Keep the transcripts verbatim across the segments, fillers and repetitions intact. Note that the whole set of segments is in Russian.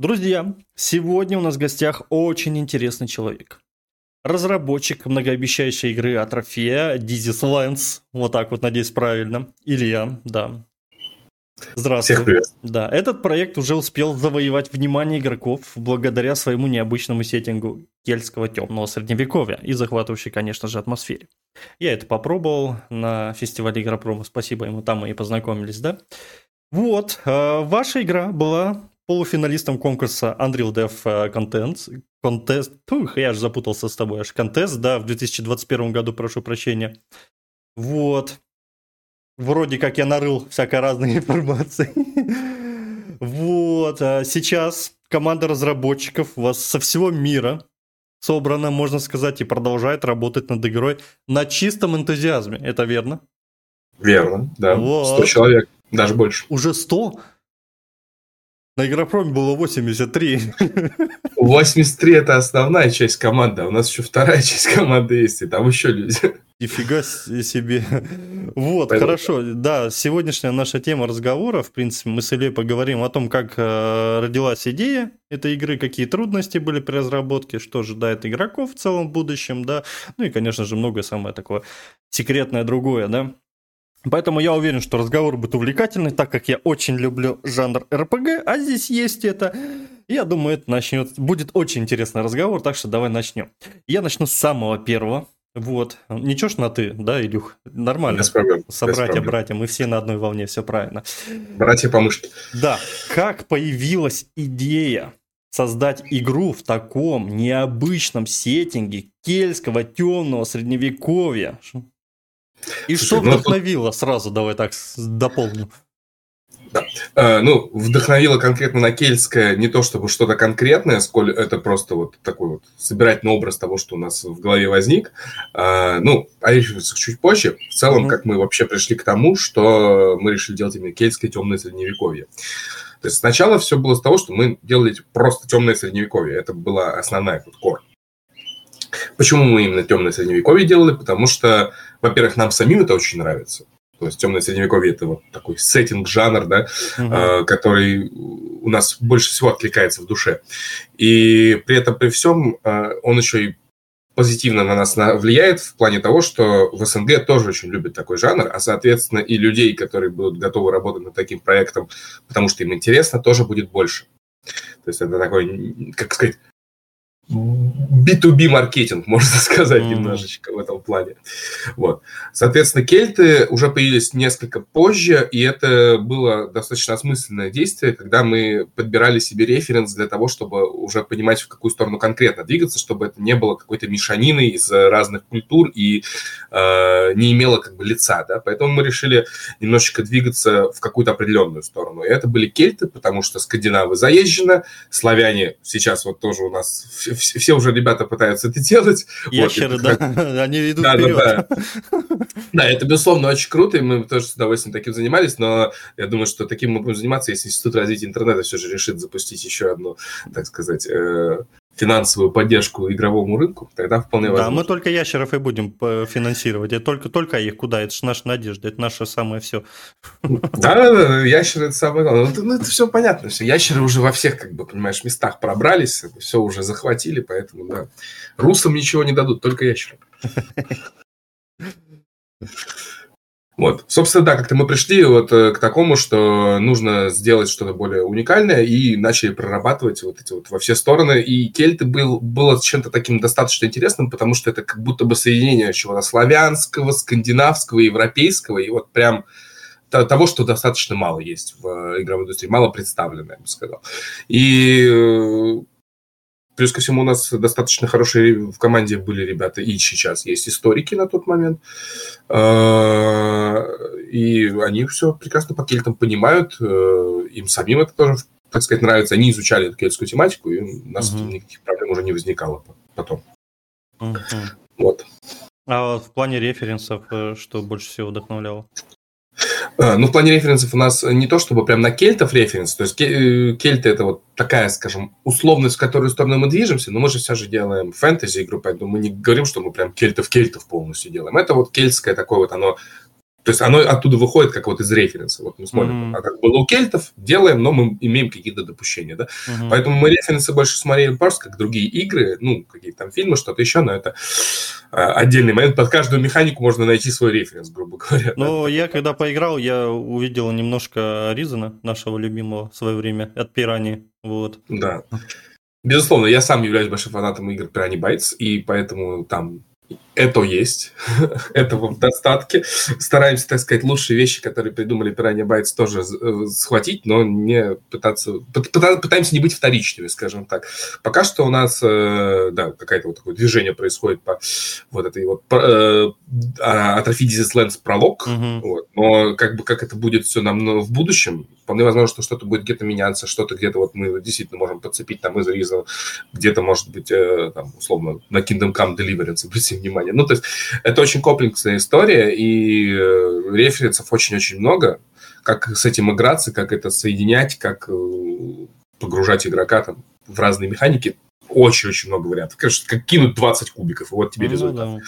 Друзья, сегодня у нас в гостях очень интересный человек. Разработчик многообещающей игры Atrophia: Diseased Lands. Вот так вот, надеюсь, правильно. Илья, да. Здравствуй. Всех привет. Да, этот проект уже успел завоевать внимание игроков благодаря своему необычному сеттингу кельтского темного средневековья и захватывающей, конечно же, атмосфере. Я это попробовал на фестивале Игропрома. Спасибо ему, там мы и познакомились, да? Вот, ваша игра была полуфиналистом конкурса Unreal Dev Contents. Контест, пух, я аж запутался с тобой, аж контест, да, в две тысячи двадцать первом году, прошу прощения. Вот. Вроде как я нарыл всякой разной информации. Вот. Сейчас команда разработчиков у вас со всего мира собрана, можно сказать, и продолжает работать над игрой на чистом энтузиазме. Это верно? Верно, да. Вот. сто человек, даже больше. Уже сто? На Игропроме было восемьдесят три. восемьдесят три это основная часть команды, а у нас еще вторая часть команды есть, и там еще люди. Нифига себе. Вот, Понятно. Хорошо. Да, сегодняшняя наша тема разговора, в принципе, мы с Ильей поговорим о том, как э, родилась идея этой игры, какие трудности были при разработке, что ожидает игроков в целом в будущем, да, ну и, конечно же, многое самое такое секретное другое, да. Поэтому я уверен, что разговор будет увлекательный, так как я очень люблю жанр эр пи джи, а здесь есть это. Я думаю, это начнет... будет очень интересный разговор, так что давай начнем. Я начну с самого первого. Вот. Ничего ж на ты, да, Илюх? Нормально. Собратья, братья, мы все на одной волне, все правильно. Братья по мышке. Да. Как появилась идея создать игру в таком необычном сеттинге кельтского темного средневековья? И слушай, что вдохновило, ну, сразу давай так дополним. Да. Э, ну, вдохновило конкретно на кельтское не то чтобы что-то конкретное, сколь это просто вот такой вот собирательный образ того, что у нас в голове возник. Э, ну, о референсах чуть позже. В целом, mm-hmm. как мы вообще пришли к тому, что мы решили делать именно кельтское темное средневековье. То есть сначала все было с того, что мы делали просто темное средневековье. Это была основная вот корень. Почему мы именно темное средневековье делали? Потому что, во-первых, нам самим это очень нравится. То есть темное средневековье – это вот такой сеттинг, жанр, да, uh-huh. э, который у нас больше всего откликается в душе. И при этом, при всем, э, он еще и позитивно на нас на... влияет в плане того, что в СНГ тоже очень любят такой жанр, а, соответственно, и людей, которые будут готовы работать над таким проектом, потому что им интересно, тоже будет больше. То есть это такой, как сказать, би ту би маркетинг, можно сказать, mm-hmm. немножечко в этом плане. Вот. Соответственно, кельты уже появились несколько позже, и это было достаточно осмысленное действие, когда мы подбирали себе референс для того, чтобы уже понимать, в какую сторону конкретно двигаться, чтобы это не было какой-то мешаниной из разных культур и э, не имело как бы лица. Да? Поэтому мы решили немножечко двигаться в какую-то определенную сторону. И это были кельты, потому что скандинавы заезжены, славяне сейчас вот тоже у нас... Все уже ребята пытаются это делать. Ящеры, вот, это, да, как... они идут да, вперед. Да, да. да, это, безусловно, очень круто, и мы тоже с удовольствием таким занимались, но я думаю, что таким мы будем заниматься, если Институт развития интернета все же решит запустить еще одну, так сказать, э- финансовую поддержку игровому рынку, тогда вполне да, возможно. Да, мы только ящеров и будем финансировать, это только, только их куда, это же наша надежда, это наше самое все. Да, ящеры это самое главное, ну это все понятно, все, ящеры уже во всех, как бы, понимаешь, местах пробрались, все уже захватили, поэтому, да, русам ничего не дадут, только ящеры. Вот, собственно, да, как-то мы пришли вот к такому, что нужно сделать что-то более уникальное, и начали прорабатывать вот эти вот во все стороны, и кельты был, было чем-то таким достаточно интересным, потому что это как будто бы соединение чего-то славянского, скандинавского, европейского, и вот прям того, что достаточно мало есть в игровой индустрии, мало представлено, я бы сказал. И... Плюс ко всему у нас достаточно хорошие в команде были ребята, и сейчас есть историки на тот момент, и они все прекрасно по кельтам понимают, им самим это тоже, так сказать, нравится, они изучали эту кельтскую тематику, и у нас uh-huh. никаких проблем уже не возникало потом. Uh-huh. Вот. А в плане референсов что больше всего вдохновляло? Ну, в плане референсов у нас не то, чтобы прям на кельтов референс, то есть кельты – это вот такая, скажем, условность, в которую сторону мы движемся, но мы же все же делаем фэнтези-игру, поэтому мы не говорим, что мы прям кельтов-кельтов полностью делаем. Это вот кельтское такое вот, оно То есть оно оттуда выходит как вот из референса. Вот мы смотрим, mm-hmm. а как было у кельтов, делаем, но мы имеем какие-то допущения, да. Mm-hmm. Поэтому мы референсы больше смотрели просто как другие игры, ну, какие-то там фильмы, что-то еще, но это а, отдельный момент. Под каждую механику можно найти свой референс, грубо говоря. Ну, да? Я когда поиграл, я увидел немножко Ризена, нашего любимого в свое время, от Пираньи, вот. Да. Безусловно, я сам являюсь большим фанатом игр Piranha Bytes, и поэтому там... Это есть, этого в достатке. Стараемся, так сказать, лучшие вещи, которые придумали Piranha Bytes, тоже схватить, но не пытаться... Пытаемся не быть вторичными, скажем так. Пока что у нас, да, какое-то вот такое движение происходит по вот этой вот э, Atrophia: Diseased Lands пролог, mm-hmm. вот. Но как бы как это будет все нам в будущем, вполне возможно, что что-то будет где-то меняться, что-то где-то вот мы действительно можем подцепить там из Риза, где-то, может быть, э, там, условно, на Kingdom Come Deliverance, обратите внимание. Ну, то есть это очень комплексная история, и э, референсов очень-очень много, как с этим играться, как это соединять, как э, погружать игрока там, в разные механики. Очень-очень много вариантов. Конечно, как кинуть двадцать кубиков, и вот тебе ну, результат. Да.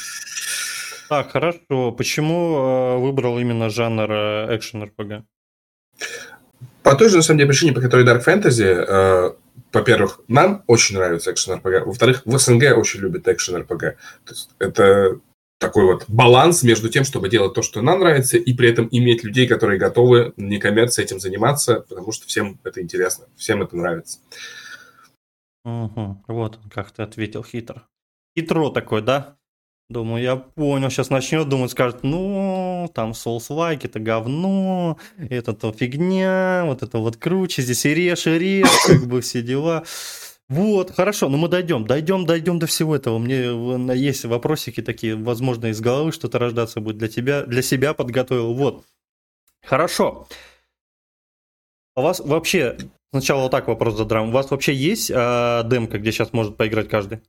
Так, хорошо. Почему э, выбрал именно жанр э, экшен-эр пэ гэ? По той же, на самом деле, причине, по которой Dark Fantasy, э, во-первых, нам очень нравится экшен-эр пэ гэ, во-вторых, в эс эн гэ очень любят экшен-эр пэ гэ. То есть это такой вот баланс между тем, чтобы делать то, что нам нравится, и при этом иметь людей, которые готовы не коммерцией этим заниматься, потому что всем это интересно, всем это нравится. Угу, вот он как ты ответил хитро. Хитро такой, да? Думаю, я понял, сейчас начнет думать, скажет, ну, там Souls-like, это говно, это-то фигня, вот это вот круче, здесь и режь, и режь, как бы все дела. Вот, хорошо, ну мы дойдем, дойдем, дойдем до всего этого. Мне есть вопросики такие, возможно, из головы что-то рождаться будет для тебя, для себя подготовил, вот. Хорошо. У вас вообще, сначала вот так вопрос задрам, у вас вообще есть а, демка, где сейчас может поиграть каждый?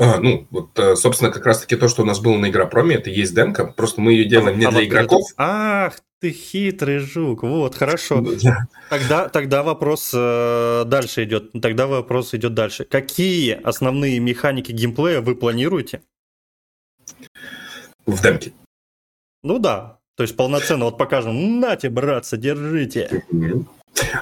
А, ну, вот, собственно, как раз-таки то, что у нас было на Игропроме, это есть демка, просто мы ее делаем а, не а для вот игроков. Это... Ах, ты хитрый жук, вот, хорошо. Тогда, тогда вопрос э, дальше идет, тогда вопрос идет дальше. Какие основные механики геймплея вы планируете? В демке. Ну да, то есть полноценно, вот покажем, нате, братцы, держите.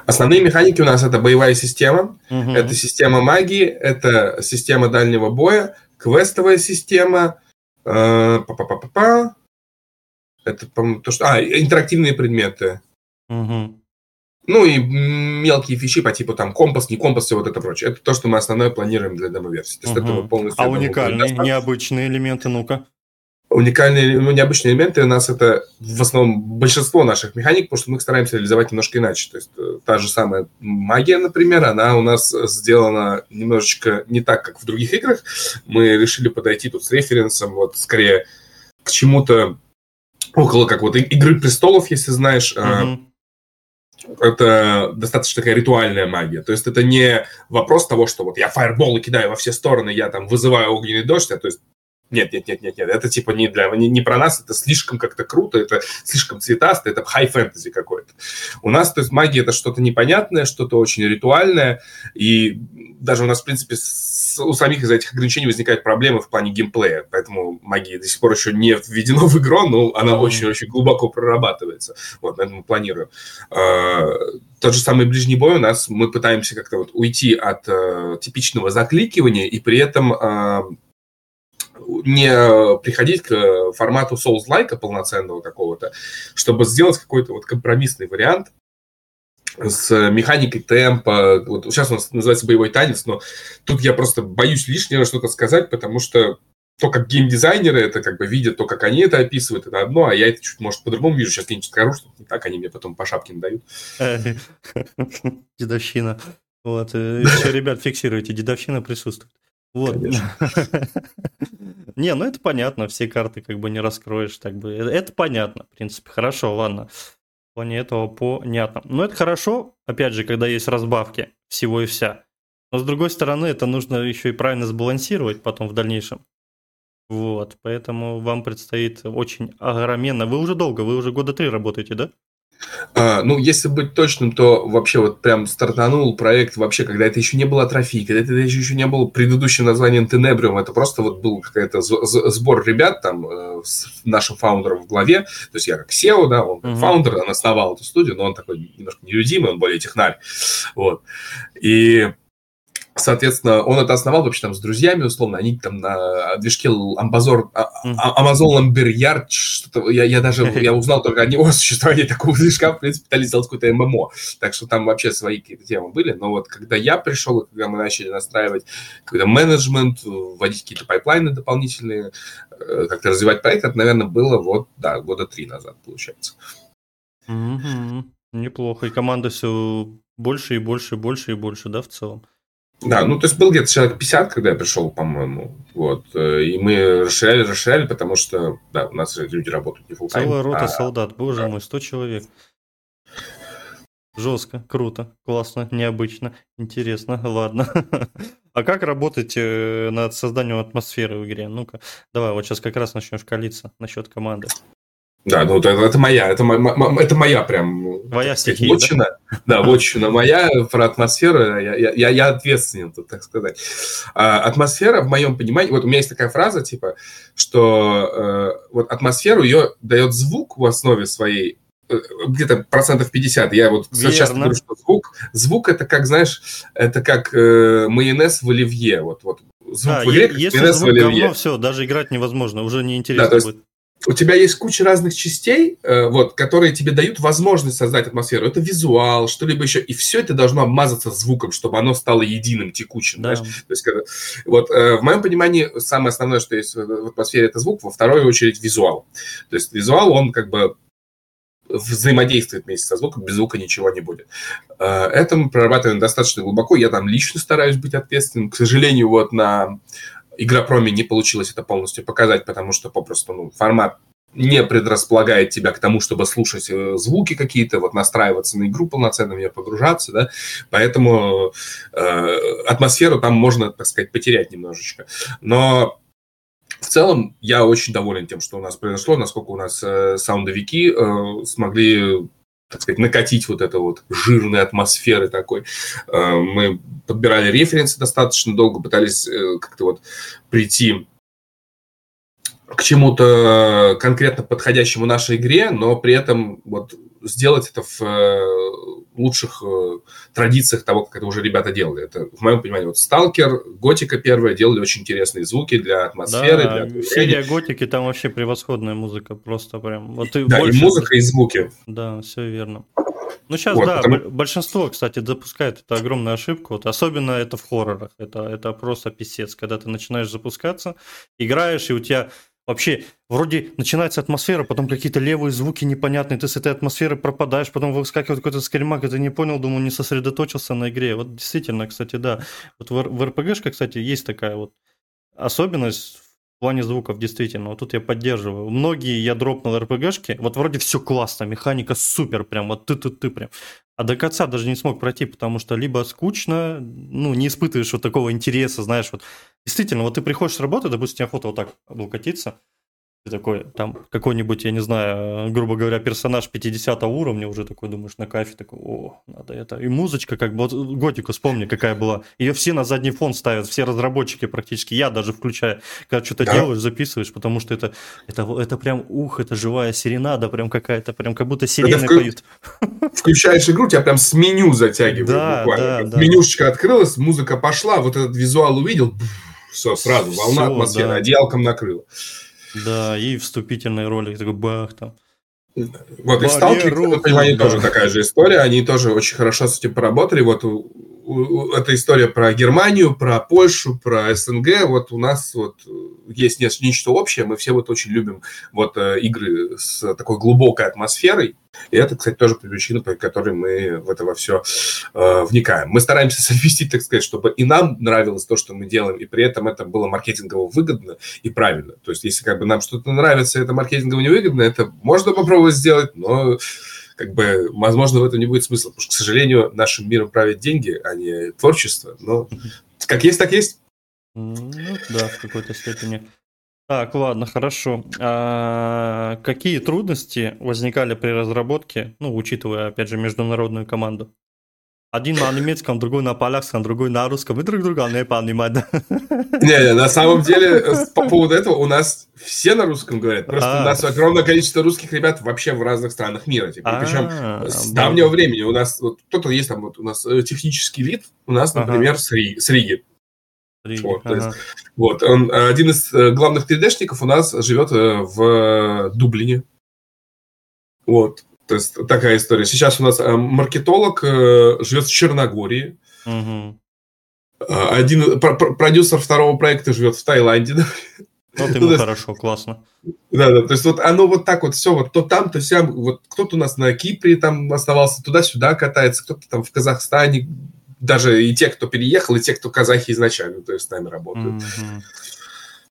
Основные механики у нас это боевая система, угу. это система магии, это система дальнего боя, квестовая система, э, па-па-па-па-па, это, по-моему, то, что... А, интерактивные предметы. Угу. Ну и мелкие фичи по типу там компас, не компас, все вот это прочее. Это то, что мы основное планируем для демо-версии. То есть угу. это полностью... А уникальные, необычные элементы, ну-ка. Уникальные, ну, необычные элементы у нас это в основном большинство наших механик, потому что мы их стараемся реализовать немножко иначе. То есть та же самая магия, например, она у нас сделана немножечко не так, как в других играх. Мы решили подойти тут с референсом, вот скорее к чему-то около как вот Игры Престолов, если знаешь. Mm-hmm. Это достаточно такая ритуальная магия. То есть это не вопрос того, что вот я фаерболы кидаю во все стороны, я там вызываю огненный дождь, а то есть Нет, нет, нет, нет, нет, это типа не, для, не, не про нас, это слишком как-то круто, это слишком цветасто, это хай-фэнтези какой-то. У нас, то есть, магия – это что-то непонятное, что-то очень ритуальное, и даже у нас, в принципе, с, у самих из этих ограничений возникают проблемы в плане геймплея, поэтому магия до сих пор еще не введена в игру, но она очень-очень mm-hmm. глубоко прорабатывается. Вот, наверное, мы планируем. Тот же самый ближний бой у нас, мы пытаемся как-то вот уйти от э, типичного закликивания, и при этом... Э, не приходить к формату Souls-like полноценного какого-то, чтобы сделать какой-то вот компромиссный вариант с механикой темпа. Вот сейчас у нас называется боевой танец, но тут я просто боюсь лишнего что-то сказать, потому что то, как геймдизайнеры это как бы видят, то, как они это описывают, это одно, а я это чуть, может, по-другому вижу. Сейчас где-нибудь скажу, что не так, они мне потом по шапке надают. Дедовщина. Вот. Еще, ребят, фиксируйте, дедовщина присутствует. Вот. Не, ну это понятно, все карты как бы не раскроешь, так бы. Это понятно, в принципе, хорошо, ладно. В плане этого понятно. Но это хорошо, опять же, когда есть разбавки всего и вся. Но с другой стороны, это нужно еще и правильно сбалансировать потом в дальнейшем. Вот, поэтому вам предстоит очень огроменно. Вы уже долго, вы уже года три работаете, да? А, ну, если быть точным, то вообще вот прям стартанул проект вообще, когда это еще не было Атрофии, когда это еще не было предыдущим названием Тенебриум, это просто вот был какой-то сбор ребят там э, с нашим фаундером в главе, то есть я как си и о, да, он как uh-huh. фаундер, он основал эту студию, но он такой немножко нелюдимый, он более технарь, вот, и... Соответственно, он это основал вообще там с друзьями, условно, они там на движке Amazon Lumberyard, что-то, я, я даже я узнал только о него существовании такого движка, в принципе, пытались сделать какое-то эм эм о, так что там вообще свои какие-то темы были, но вот когда я пришел, и когда мы начали настраивать какой-то менеджмент, вводить какие-то пайплайны дополнительные, как-то развивать проект, это, наверное, было вот, да, года три назад, получается. Mm-hmm. Неплохо, и команда все больше и больше и больше и больше, да, в целом? Да, ну, то есть был где-то человек пятьдесят, когда я пришел, по-моему, вот, и мы расширяли, расширяли, потому что, да, у нас люди работают не фулл-тайм. Целая рота а... солдат, боже да. мой, сто человек. Жестко, круто, классно, необычно, интересно, ладно. А как работать над созданием атмосферы в игре? Ну-ка, давай, вот сейчас как раз начнем шкалиться насчет команды. Да, ну это, это моя, это, мо, это моя прям... Твоя стихия, вотчина, да? Да, вотчина моя, про атмосферу, я, я, я ответственен тут, так сказать. А, атмосфера, в моем понимании, вот у меня есть такая фраза, типа, что э, вот атмосферу ее дает звук в основе своей, э, где-то процентов пятьдесят, я вот часто говорю, что звук, звук это как, знаешь, это как э, майонез в оливье, вот, вот звук а, в игре, как если майонез в оливье. Говно, все, даже играть невозможно, уже неинтересно да, будет. У тебя есть куча разных частей, вот, которые тебе дают возможность создать атмосферу. Это визуал, что-либо еще. И все это должно обмазаться звуком, чтобы оно стало единым, текучим. Да. Знаешь? То есть, когда... вот, в моем понимании самое основное, что есть в атмосфере, это звук. Во вторую очередь визуал. То есть визуал, он как бы взаимодействует вместе со звуком. Без звука ничего не будет. Это мы прорабатываем достаточно глубоко. Я там лично стараюсь быть ответственным. К сожалению, вот на... Игропроме не получилось это полностью показать, потому что попросту ну, формат не предрасполагает тебя к тому, чтобы слушать звуки какие-то, вот настраиваться на игру полноценно, в нее погружаться, да, поэтому э, атмосферу там можно, так сказать, потерять немножечко. Но в целом я очень доволен тем, что у нас произошло, насколько у нас э, саундовики э, смогли... так сказать, накатить вот это вот жирной атмосферы такой. Мы подбирали референсы достаточно долго, пытались как-то вот прийти к чему-то конкретно подходящему нашей игре, но при этом вот сделать это в лучших традициях того, как это уже ребята делали. Это, в моем понимании, вот Сталкер, Готика первая делали очень интересные звуки для атмосферы. Да, для... серия Готики, там вообще превосходная музыка, просто прям. Вот и да, больше... и музыка, и звуки. Да, все верно. Ну, сейчас, вот, да, потому... большинство, кстати, запускает это огромную ошибку, вот, особенно это в хоррорах, это, это просто писец, когда ты начинаешь запускаться, играешь, и у тебя... Вообще, вроде начинается атмосфера, потом какие-то левые звуки непонятные, ты с этой атмосферы пропадаешь, потом выскакивает какой-то скримак, и ты не понял, думаю, не сосредоточился на игре. Вот действительно, кстати, да. Вот в эр пи джи-шке, кстати, есть такая вот особенность в плане звуков, действительно. Вот тут я поддерживаю. Многие я дропнул эр пи джи-шки, вот вроде все классно, механика супер, прям вот ты-ты-ты прям. А до конца даже не смог пройти, потому что либо скучно, ну, не испытываешь вот такого интереса, знаешь, вот. Действительно, вот ты приходишь с работы, допустим, тебе охота вот так облокотиться, ты такой, там, какой-нибудь, я не знаю, грубо говоря, персонаж пятидесятого уровня уже такой, думаешь, на кайфе, такой, о, надо это. И музычка, как бы, вот Готику вспомни, какая была. Ее все на задний фон ставят, все разработчики практически, я даже включая, когда что-то да. делаешь, записываешь, потому что это, это, это прям, ух, это живая серенада прям какая-то, прям как будто сирены вклю... поют. Включаешь игру, тебя прям с меню затягивают да, буквально. Да, менюшечка да. открылась, музыка пошла, вот этот визуал увидел, все, сразу, волна все, атмосферы, да. одеялком накрыла. Да, и вступительный ролик, такой бах там. Вот, и в Сталкере, в понимании, тоже такая же история, они тоже очень хорошо с этим поработали, вот у, у, эта история про Германию, про Польшу, про СНГ, вот у нас вот есть нечто общее, мы все вот очень любим вот игры с такой глубокой атмосферой, и это, кстати, тоже причина, по которой мы в это во все э, вникаем. Мы стараемся совместить, так сказать, чтобы и нам нравилось то, что мы делаем, и при этом это было маркетингово выгодно и правильно. То есть, если как бы нам что-то нравится, это маркетингово невыгодно, это можно попробовать сделать, но, как бы, возможно, в этом не будет смысла. Потому что, к сожалению, нашим миром правят деньги, а не творчество. Но как есть, так есть. Ну, да, в какой-то степени. Так, ладно, хорошо. А какие трудности возникали при разработке, ну, учитывая, опять же, международную команду? Один на немецком, другой на полякском, другой на русском, и друг друга не понимать. Не, на самом деле, по поводу этого у нас все на русском говорят. Просто у нас огромное количество русских ребят вообще в разных странах мира. Причем с давнего времени у нас... Кто-то есть там, вот у нас технический лид, у нас, например, с Риги. Вот, ага. То есть, вот, он, один из главных три дэ-шников у нас живет в Дублине. Вот, то есть такая история. Сейчас у нас маркетолог живет в Черногории. Угу. Один продюсер второго проекта живет в Таиланде. Вот ему ну, хорошо, есть, классно. Да, да, то есть вот оно вот так вот все, вот то там, то сям. Вот кто-то у нас на Кипре там оставался, туда-сюда катается, кто-то там в Казахстане. Даже и те, кто переехал, и те, кто казахи изначально, то есть с нами работают. Mm-hmm.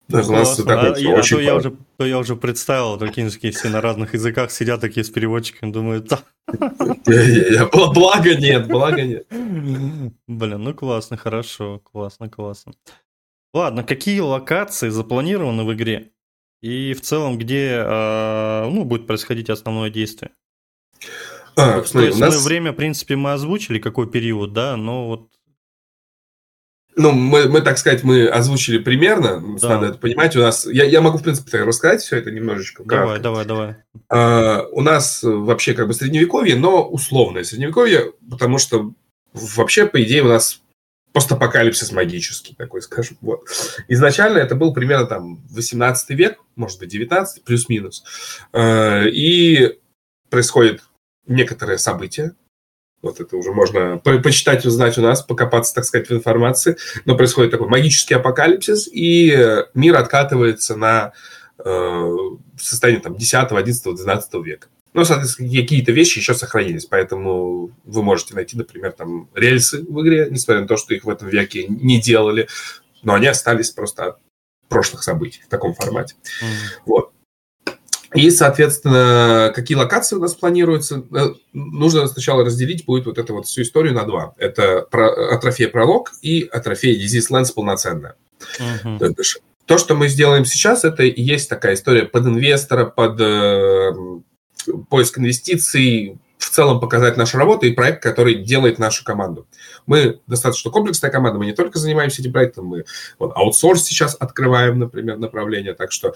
Даже ну, у нас все такое. А, а то, я уже, то я уже представил, токинские все на разных языках сидят такие с переводчиками, думают... Благо нет, благо нет. Блин, ну классно, хорошо, классно, классно. Ладно, какие локации запланированы в игре? И в целом, где ну, будет происходить основное действие? А, ну, смотри, то есть нас... мы время, в принципе, мы озвучили, какой период, да, но вот... Ну, мы, мы так сказать, мы озвучили примерно, да. Надо это понимать, у нас... Я, я могу, в принципе, рассказать все это немножечко. Давай, как... давай, давай. А, у нас вообще как бы средневековье, но условное средневековье, потому что вообще, по идее, у нас постапокалипсис магический такой, скажем. Вот. Изначально это был примерно там восемнадцатый век, может быть, девятнадцатый, плюс-минус. А, и происходит... некоторые события, вот это уже можно по- почитать, узнать у нас, покопаться, так сказать, в информации, но происходит такой магический апокалипсис, и мир откатывается на э, состояние там, десятого, одиннадцатого, двенадцатого века. Ну, соответственно, какие-то вещи еще сохранились, поэтому вы можете найти, например, там рельсы в игре, несмотря на то, что их в этом веке не делали, но они остались просто от прошлых событий в таком формате. Mm-hmm. Вот. И, соответственно, какие локации у нас планируются, нужно сначала разделить будет вот эту вот всю историю на два. Это Atrophia пролог и Atrophia Diseased Lands полноценная. Uh-huh. То есть, то, что мы сделаем сейчас, это и есть такая история под инвестора, под э, поиск инвестиций, в целом показать нашу работу и проект, который делает нашу команду. Мы достаточно комплексная команда, мы не только занимаемся этим проектом, мы вот, аутсорс сейчас открываем, например, направление, так что...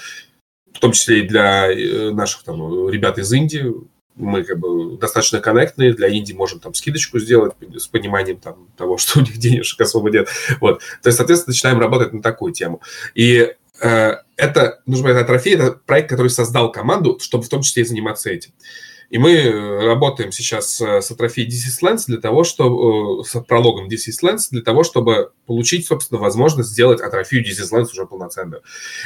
в том числе и для наших там, ребят из Индии. Мы как бы достаточно коннектные. Для Индии можем там скидочку сделать с пониманием там, того, что у них денежек особо нет. Вот. То есть, соответственно, начинаем работать на такую тему. И э, это, нужно сказать, Atrophia, это проект, который создал команду, чтобы в том числе и заниматься этим. И мы работаем сейчас с Atrophia Diseased Lands для того, чтобы... с прологом Diseased Lands для того, чтобы получить, собственно, возможность сделать Atrophia Diseased Lands уже полноценную.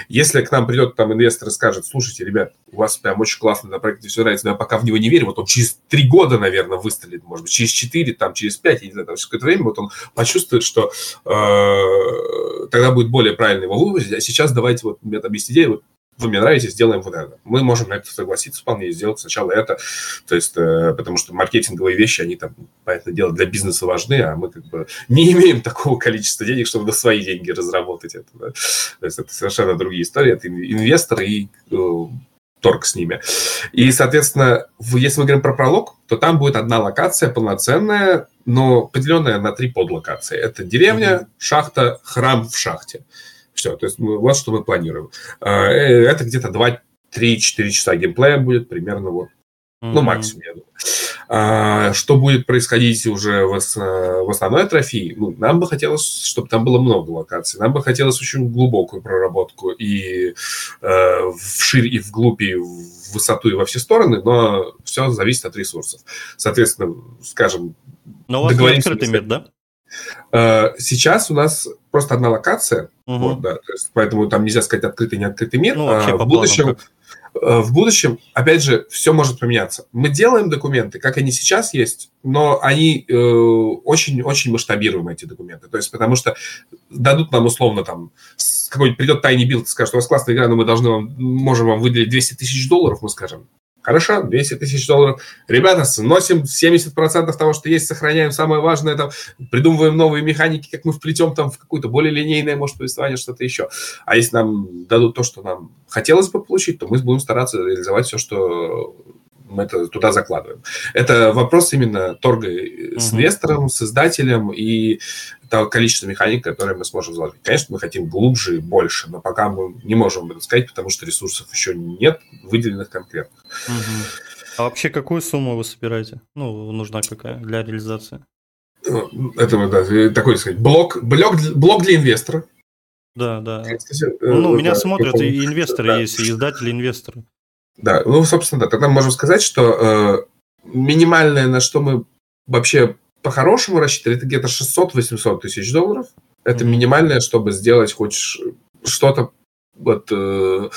Если к нам придет там инвестор и скажет, слушайте, ребят, у вас прям очень классно на проекте все нравится, но я пока в него не верю, вот он через три года, наверное, выстрелит, может быть, через четыре, там, через пять, я не знаю, там, через какое-то время, вот он почувствует, что э, тогда будет более правильно его вывозить, а сейчас давайте, вот, у меня там есть идея, вот, вы мне нравитесь, сделаем вот это. Мы можем на это согласиться вполне и сделать сначала это. То есть, э, потому что маркетинговые вещи, они там, понятное дело, для бизнеса важны, а мы как бы не имеем такого количества денег, чтобы на свои деньги разработать это. Да? То есть, это совершенно другие истории. Это инвесторы и э, торг с ними. И, соответственно, если мы говорим про пролог, то там будет одна локация полноценная, но поделенная на три подлокации. Это деревня, mm-hmm. шахта, храм в шахте. Все, то есть мы, вот что мы планируем. Это где-то два-три-четыре часа геймплея будет примерно вот. Mm-hmm. Ну, максимум, я думаю. Что будет происходить уже в основной Atrophia? Ну, нам бы хотелось, чтобы там было много локаций. Нам бы хотелось очень глубокую проработку и э, вширь, и вглубь, и в высоту, и во все стороны, но все зависит от ресурсов. Соответственно, скажем... Но у вас не открытый мир, да? Сейчас у нас просто одна локация, угу. вот, да, то есть, поэтому там нельзя сказать открытый, не открытый мир. Ну, а в, будущем, в будущем, опять же, все может поменяться. Мы делаем документы, как они сейчас есть, но они э, очень-очень масштабируем эти документы. То есть, потому что дадут нам условно там какой-нибудь придет тайный билд и скажет, что у вас классная игра, но мы должны вам, можем вам выделить двести тысяч долларов, мы скажем. Хорошо, двести тысяч долларов. Ребята, сносим семьдесят процентов того, что есть, сохраняем. Самое важное, там, придумываем новые механики, как мы вплетем там в какое-то более линейное, может, повествование, что-то еще. А если нам дадут то, что нам хотелось бы получить, то мы будем стараться реализовать все, что мы это туда закладываем. Это вопрос именно торга mm-hmm. с инвестором, с издателем и того количества механик, которые мы сможем заложить. Конечно, мы хотим глубже и больше, но пока мы не можем это сказать, потому что ресурсов еще нет, выделенных конкретных. Угу. А вообще какую сумму вы собираете? Ну, нужна какая для реализации? Это да, такой, так сказать, блок, блок, блок для инвестора. Да, да. Ну, меня да, смотрят и инвесторы да. есть, и издатели, инвесторы. Да, ну, собственно, да. Тогда мы можем сказать, что э, минимальное, на что мы вообще по-хорошему рассчитывали, это где-то шестьсот-восемьсот тысяч долларов. Это mm-hmm. минимальное, чтобы сделать хоть что-то вот, э,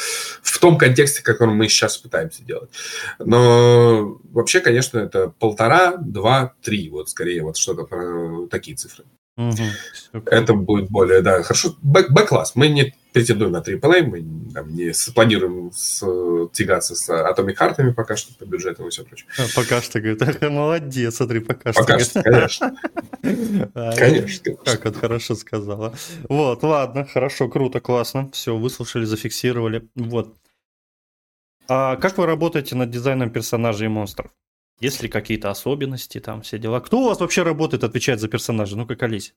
в том контексте, в котором мы сейчас пытаемся делать. Но вообще, конечно, это полтора, два, три, вот скорее вот что-то про такие цифры. Mm-hmm. Это будет более, да, хорошо. Б-класс. Мы не претендуем на три эй, мы там, не планируем с, тягаться с Atomic Heart'ами пока что по бюджетам и все прочее. А, пока что, говорит, молодец, смотри, пока, пока что. Пока что, конечно. Конечно. Как это хорошо сказала. Вот, ладно, хорошо, круто, классно. Все, выслушали, зафиксировали. Вот. А как вы работаете над дизайном персонажей и монстров? Есть ли какие-то особенности, там, все дела? Кто у вас вообще работает, отвечает за персонажа? Ну-ка, колись.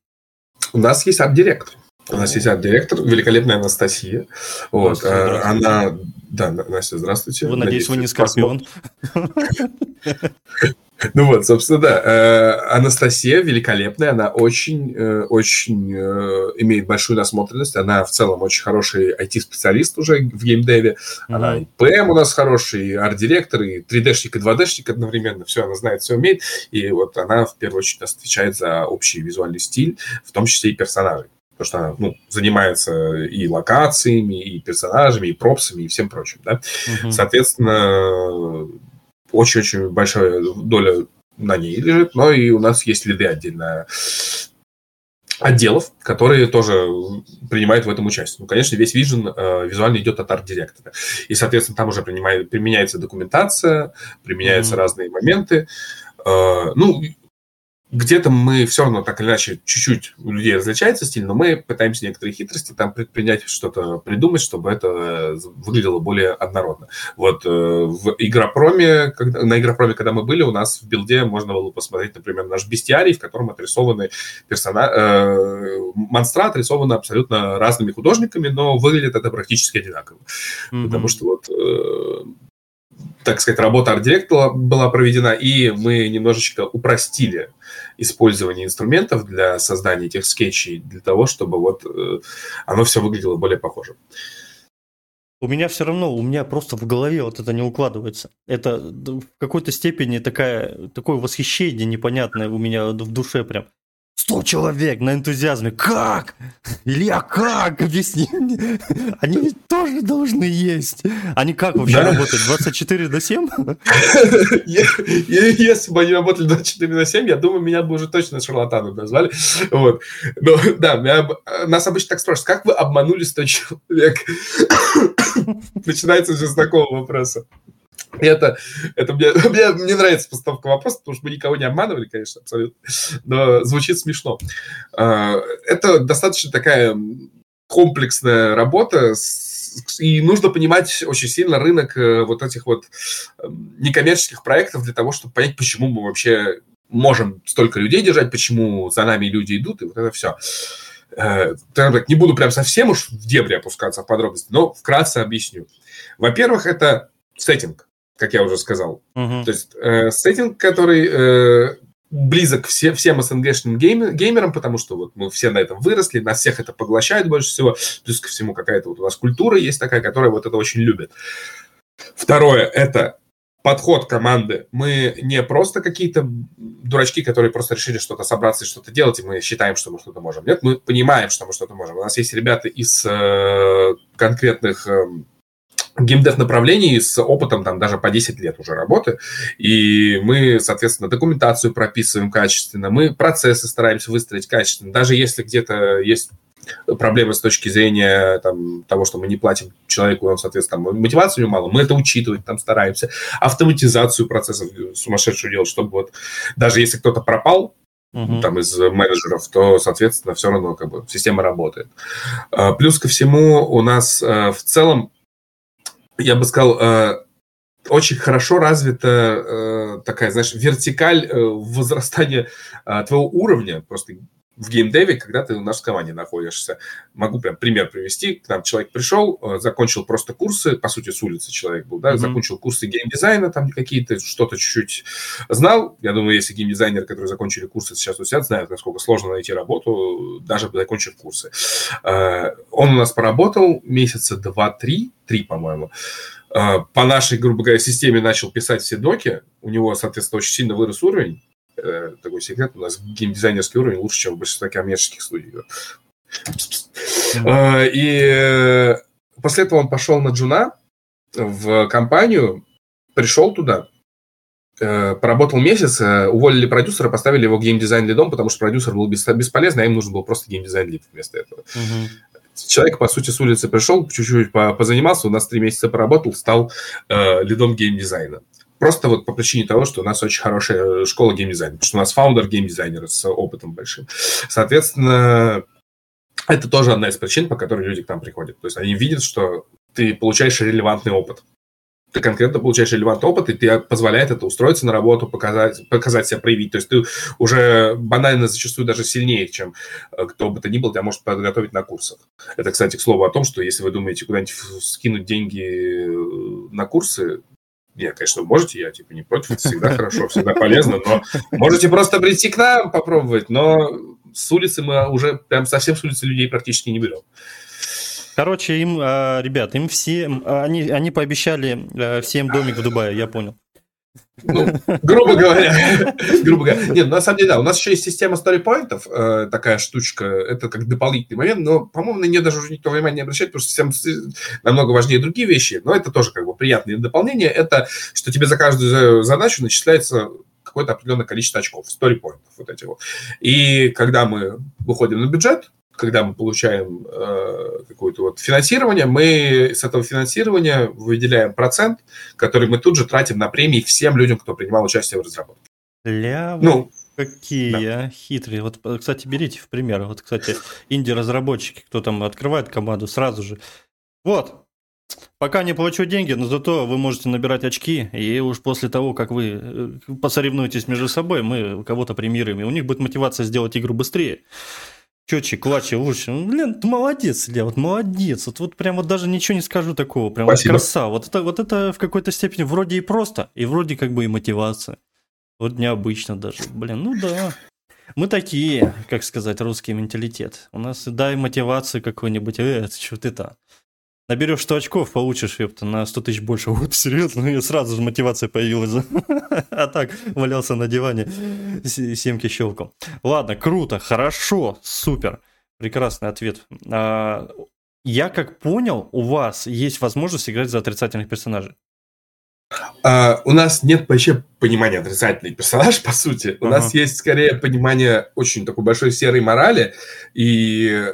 У нас есть арт-директор. У нас есть арт-директор, великолепная Анастасия. Вот. Она... Да, Настя, здравствуйте. Вы, надеюсь, надеюсь вы не Скорпион. Ну вот, собственно, да. Анастасия великолепная, она очень, очень имеет большую насмотренность. Она в целом очень хороший ай ти-специалист уже в геймдеве. Она и пи эм у нас хороший, и арт-директор, и три дэ-шник, и два дэ-шник одновременно. Все она знает, все умеет. И вот она в первую очередь отвечает за общий визуальный стиль, в том числе и персонажей. Потому что она ну, занимается и локациями, и персонажами, и пропсами, и всем прочим. Да? Uh-huh. Соответственно, очень-очень большая доля на ней лежит. Но и у нас есть лиды отдельно отделов, которые тоже принимают в этом участие. Ну, конечно, весь вижен э, визуально идет от арт-директора. И, соответственно, там уже принимает, применяется документация, применяются uh-huh. разные моменты. Э, ну... Где-то мы все равно так или иначе чуть-чуть у людей различается стиль, но мы пытаемся некоторые хитрости там предпринять, что-то придумать, чтобы это выглядело более однородно. Вот в Игропроме, когда, на Игропроме, когда мы были, у нас в билде можно было посмотреть, например, наш бестиарий, в котором отрисованы персона... э, монстра отрисованы абсолютно разными художниками, но выглядит это практически одинаково. Mm-hmm. Потому что вот... Э, так сказать, работа арт-директора была проведена, и мы немножечко упростили использование инструментов для создания этих скетчей, для того, чтобы вот оно все выглядело более похожим. У меня все равно, у меня просто в голове вот это не укладывается. Это в какой-то степени такая, такое восхищение непонятное у меня в душе прям. Сто человек на энтузиазме. Как? Илья, как? Объясни мне. Они ведь тоже должны есть. Они как вообще да. работают? двадцать четыре на семь? Если бы они работали двадцать четыре на семь, я думаю, меня бы уже точно шарлатаном назвали. Да, нас обычно так спрашивают, как вы обманули сто человек? Начинается все с такого вопроса. Это, это мне, мне, мне нравится постановка вопроса, потому что мы никого не обманывали, конечно, абсолютно, но звучит смешно. Это достаточно такая комплексная работа, и нужно понимать очень сильно рынок вот этих вот некоммерческих проектов для того, чтобы понять, почему мы вообще можем столько людей держать, почему за нами люди идут, и вот это все. Не буду прям совсем уж в дебри опускаться в подробности, но вкратце объясню. Во-первых, это сеттинг. Как я уже сказал. Uh-huh. То есть э, сеттинг, который э, близок все, всем СНГ-шным гейм, геймерам, потому что вот мы все на этом выросли, нас всех это поглощает больше всего. Плюс ко всему какая-то вот у нас культура есть такая, которая вот это очень любит. Второе, это подход команды. Мы не просто какие-то дурачки, которые просто решили что-то собраться и что-то делать, и мы считаем, что мы что-то можем. Нет, мы понимаем, что мы что-то можем. У нас есть ребята из э, конкретных... Э, геймдев направлений с опытом там даже по десять лет уже работы, и мы, соответственно, документацию прописываем качественно, мы процессы стараемся выстроить качественно, даже если где-то есть проблемы с точки зрения там, того, что мы не платим человеку, соответственно, там, мотивации у него мало, мы это учитывать там стараемся, автоматизацию процессов сумасшедшую делать, чтобы вот даже если кто-то пропал, Uh-huh. там из менеджеров, то, соответственно, все равно как бы система работает. Плюс ко всему у нас в целом, я бы сказал, очень хорошо развита такая, знаешь, вертикаль возрастания твоего уровня просто в геймдеве, когда ты в нашей команде находишься. Могу прям пример привести. К нам человек пришел, закончил просто курсы, по сути, с улицы человек был, да, mm-hmm. закончил курсы геймдизайна там какие-то, что-то чуть-чуть знал. Я думаю, если геймдизайнеры, которые закончили курсы, сейчас усят, знают, насколько сложно найти работу, даже закончив курсы. Он у нас поработал месяца два-три, три, по-моему, по нашей, грубо говоря, системе начал писать все доки. У него, соответственно, очень сильно вырос уровень. Такой секрет, у нас геймдизайнерский уровень лучше, чем в большинстве коммерческих студий. Mm-hmm. И после этого он пошел на джуна в компанию, пришел туда, поработал месяц, уволили продюсера, поставили его геймдизайн-лидом, потому что продюсер был бесполезный, а им нужен был просто геймдизайн-лид вместо этого. Mm-hmm. Человек, по сути, с улицы пришел, чуть-чуть позанимался, у нас три месяца поработал, стал э, лидом геймдизайна. Просто вот по причине того, что у нас очень хорошая школа геймдизайна, потому что у нас фаундер геймдизайнер с опытом большим. Соответственно, это тоже одна из причин, по которой люди к нам приходят. То есть они видят, что ты получаешь релевантный опыт. Ты конкретно получаешь релевантный опыт, и тебе позволяет это устроиться на работу, показать, показать себя, проявить. То есть ты уже банально зачастую даже сильнее, чем кто бы то ни был, тебя может подготовить на курсах. Это, кстати, к слову о том, что если вы думаете куда-нибудь скинуть деньги на курсы, нет, конечно, вы можете, я типа не против, это всегда хорошо, всегда полезно, но можете просто прийти к нам, попробовать, но с улицы мы уже прям совсем с улицы людей практически не берем. Короче, им, ребят, им всем, они, они пообещали всем домик в Дубае, я понял. Ну, грубо говоря, грубо говоря. Нет, на самом деле, да, у нас еще есть система сторипоинтов, э, такая штучка, это как дополнительный момент, но, по-моему, на нее даже уже никто внимания не обращает, потому что всем намного важнее другие вещи, но это тоже как бы приятное дополнение, это что тебе за каждую задачу начисляется какое-то определенное количество очков, сторипоинтов вот этих вот. И когда мы выходим на бюджет, когда мы получаем э, какое-то вот финансирование, мы с этого финансирования выделяем процент, который мы тут же тратим на премии всем людям, кто принимал участие в разработке. Ля, ну, какие да. хитрые. Вот, кстати, берите в пример. Вот, кстати, инди-разработчики, кто там открывает команду, сразу же. Вот. Пока не получу деньги, но зато вы можете набирать очки, и уж после того, как вы посоревнуетесь между собой, мы кого-то премируем, и у них будет мотивация сделать игру быстрее. Четче, клатче, лучше. Блин, ты молодец, Илья, вот молодец. Вот, вот прям вот даже ничего не скажу такого. Прям вот красава. Вот это, вот это в какой-то степени вроде и просто, и вроде как бы и мотивация. Вот необычно даже. Блин, ну да. Мы такие, как сказать, русский менталитет. У нас дай мотивацию какую-нибудь. Э, это что ты-то? Наберешь сто очков, получишь, ёпта, на сто тысяч больше. Вот, серьезно, ну и сразу же мотивация появилась. А так, валялся на диване, семки щелкал. Ладно, круто, хорошо, супер. Прекрасный ответ. Я как понял, у вас есть возможность играть за отрицательных персонажей. Uh, у нас нет вообще понимания отрицательный персонаж, по сути. Uh-huh. У нас есть, скорее, понимание очень такой большой серой морали. И,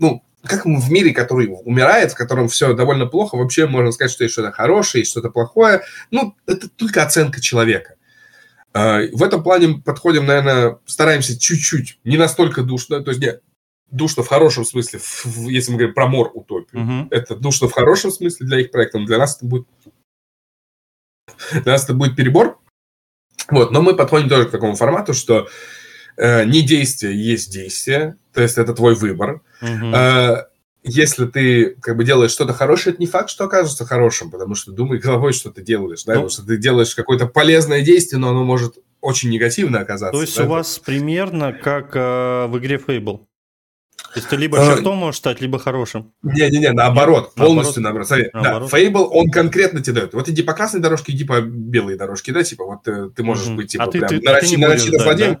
ну... Как мы в мире, который умирает, в котором все довольно плохо, вообще можно сказать, что есть что-то хорошее, есть что-то плохое. Ну, это только оценка человека. В этом плане подходим, наверное, стараемся чуть-чуть, не настолько душно, то есть не душно в хорошем смысле, если мы говорим про мор-утопию. Uh-huh. Это душно в хорошем смысле для их проекта, но для нас это будет, для нас это будет перебор. Вот. Но мы подходим тоже к такому формату, что не действие, есть действие, то есть это твой выбор. Uh-huh. Если ты как бы делаешь что-то хорошее, это не факт, что окажется хорошим, потому что думай головой, что ты делаешь, да, ну, потому что ты делаешь какое-то полезное действие, но оно может очень негативно оказаться. То есть да? У вас примерно как э, в игре Fable. То есть ты либо шартом можешь стать, либо хорошим. Не-не-не, наоборот, полностью наоборот. Смотри, да, Fable, он конкретно тебе дает. Вот иди по красной дорожке, иди по белой дорожке, да, типа, вот ты можешь uh-huh. быть, типа, а прям ты, ты, нарочито злодеем. Да?